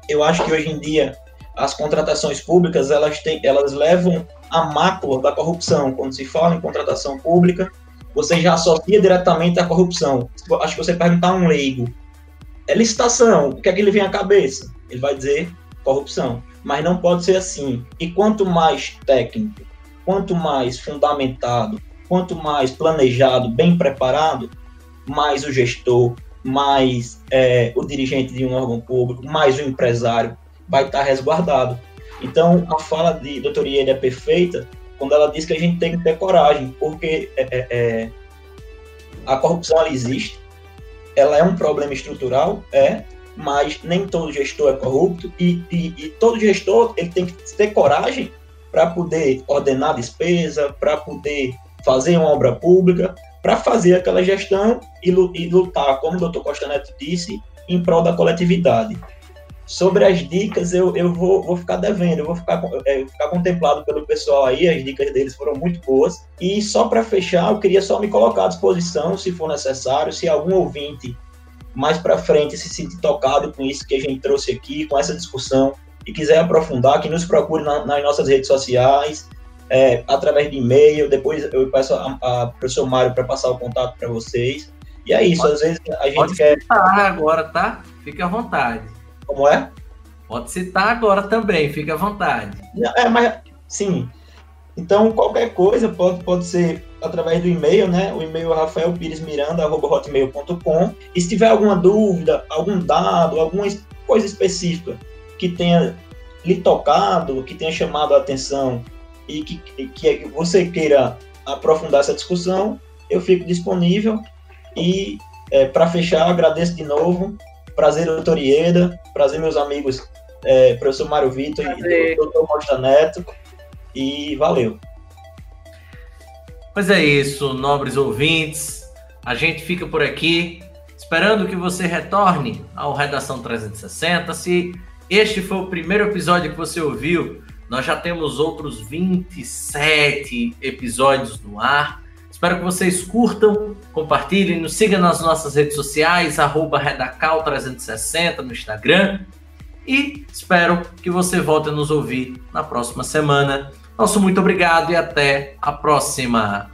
Eu acho que hoje em dia as contratações públicas elas levam a mácula da corrupção. Quando se fala em contratação pública, você já associa diretamente à corrupção. Acho que você perguntar a um leigo, é licitação, o que é que ele vem à cabeça? Ele vai dizer corrupção. Mas não pode ser assim. E quanto mais técnico, quanto mais fundamentado, quanto mais planejado, bem preparado, mais o gestor, mais o dirigente de um órgão público, mais o empresário vai estar resguardado. Então, a fala de doutora Ieda é perfeita quando ela diz que a gente tem que ter coragem, porque a corrupção ela existe, ela é um problema estrutural, mas nem todo gestor é corrupto e todo gestor ele tem que ter coragem para poder ordenar a despesa, para poder fazer uma obra pública, para fazer aquela gestão e lutar, como o Dr. Costa Neto disse, em prol da coletividade. Sobre as dicas, eu vou ficar devendo, eu vou ficar contemplado pelo pessoal aí, as dicas deles foram muito boas. E só para fechar, eu queria só me colocar à disposição, se for necessário, se algum ouvinte mais para frente se sentir tocado com isso que a gente trouxe aqui, com essa discussão, e quiser aprofundar, que nos procure nas nossas redes sociais, através de e-mail. Depois eu peço ao professor Mário para passar o contato para vocês. E é isso, às vezes a gente pode quer... Pode citar agora, tá? Fique à vontade. Como é? Pode citar agora também, fique à vontade. Mas sim. Então, qualquer coisa pode ser através do e-mail, né? O e-mail é rafaelpiresmiranda@hotmail.com. E se tiver alguma dúvida, algum dado, alguma coisa específica que tenha lhe tocado, que tenha chamado a atenção, e que você queira aprofundar essa discussão, eu fico disponível. E, para fechar, agradeço de novo. Prazer, doutor Ieda. Prazer, meus amigos, professor Mário Vitor e doutor Costa Neto. E valeu. Pois é isso, nobres ouvintes. A gente fica por aqui, esperando que você retorne ao Redação 360. Se este foi o primeiro episódio que você ouviu, nós já temos outros 27 episódios no ar. Espero que vocês curtam, compartilhem, nos sigam nas nossas redes sociais, @redacal360 no Instagram. E espero que você volte a nos ouvir na próxima semana. Nosso muito obrigado e até a próxima.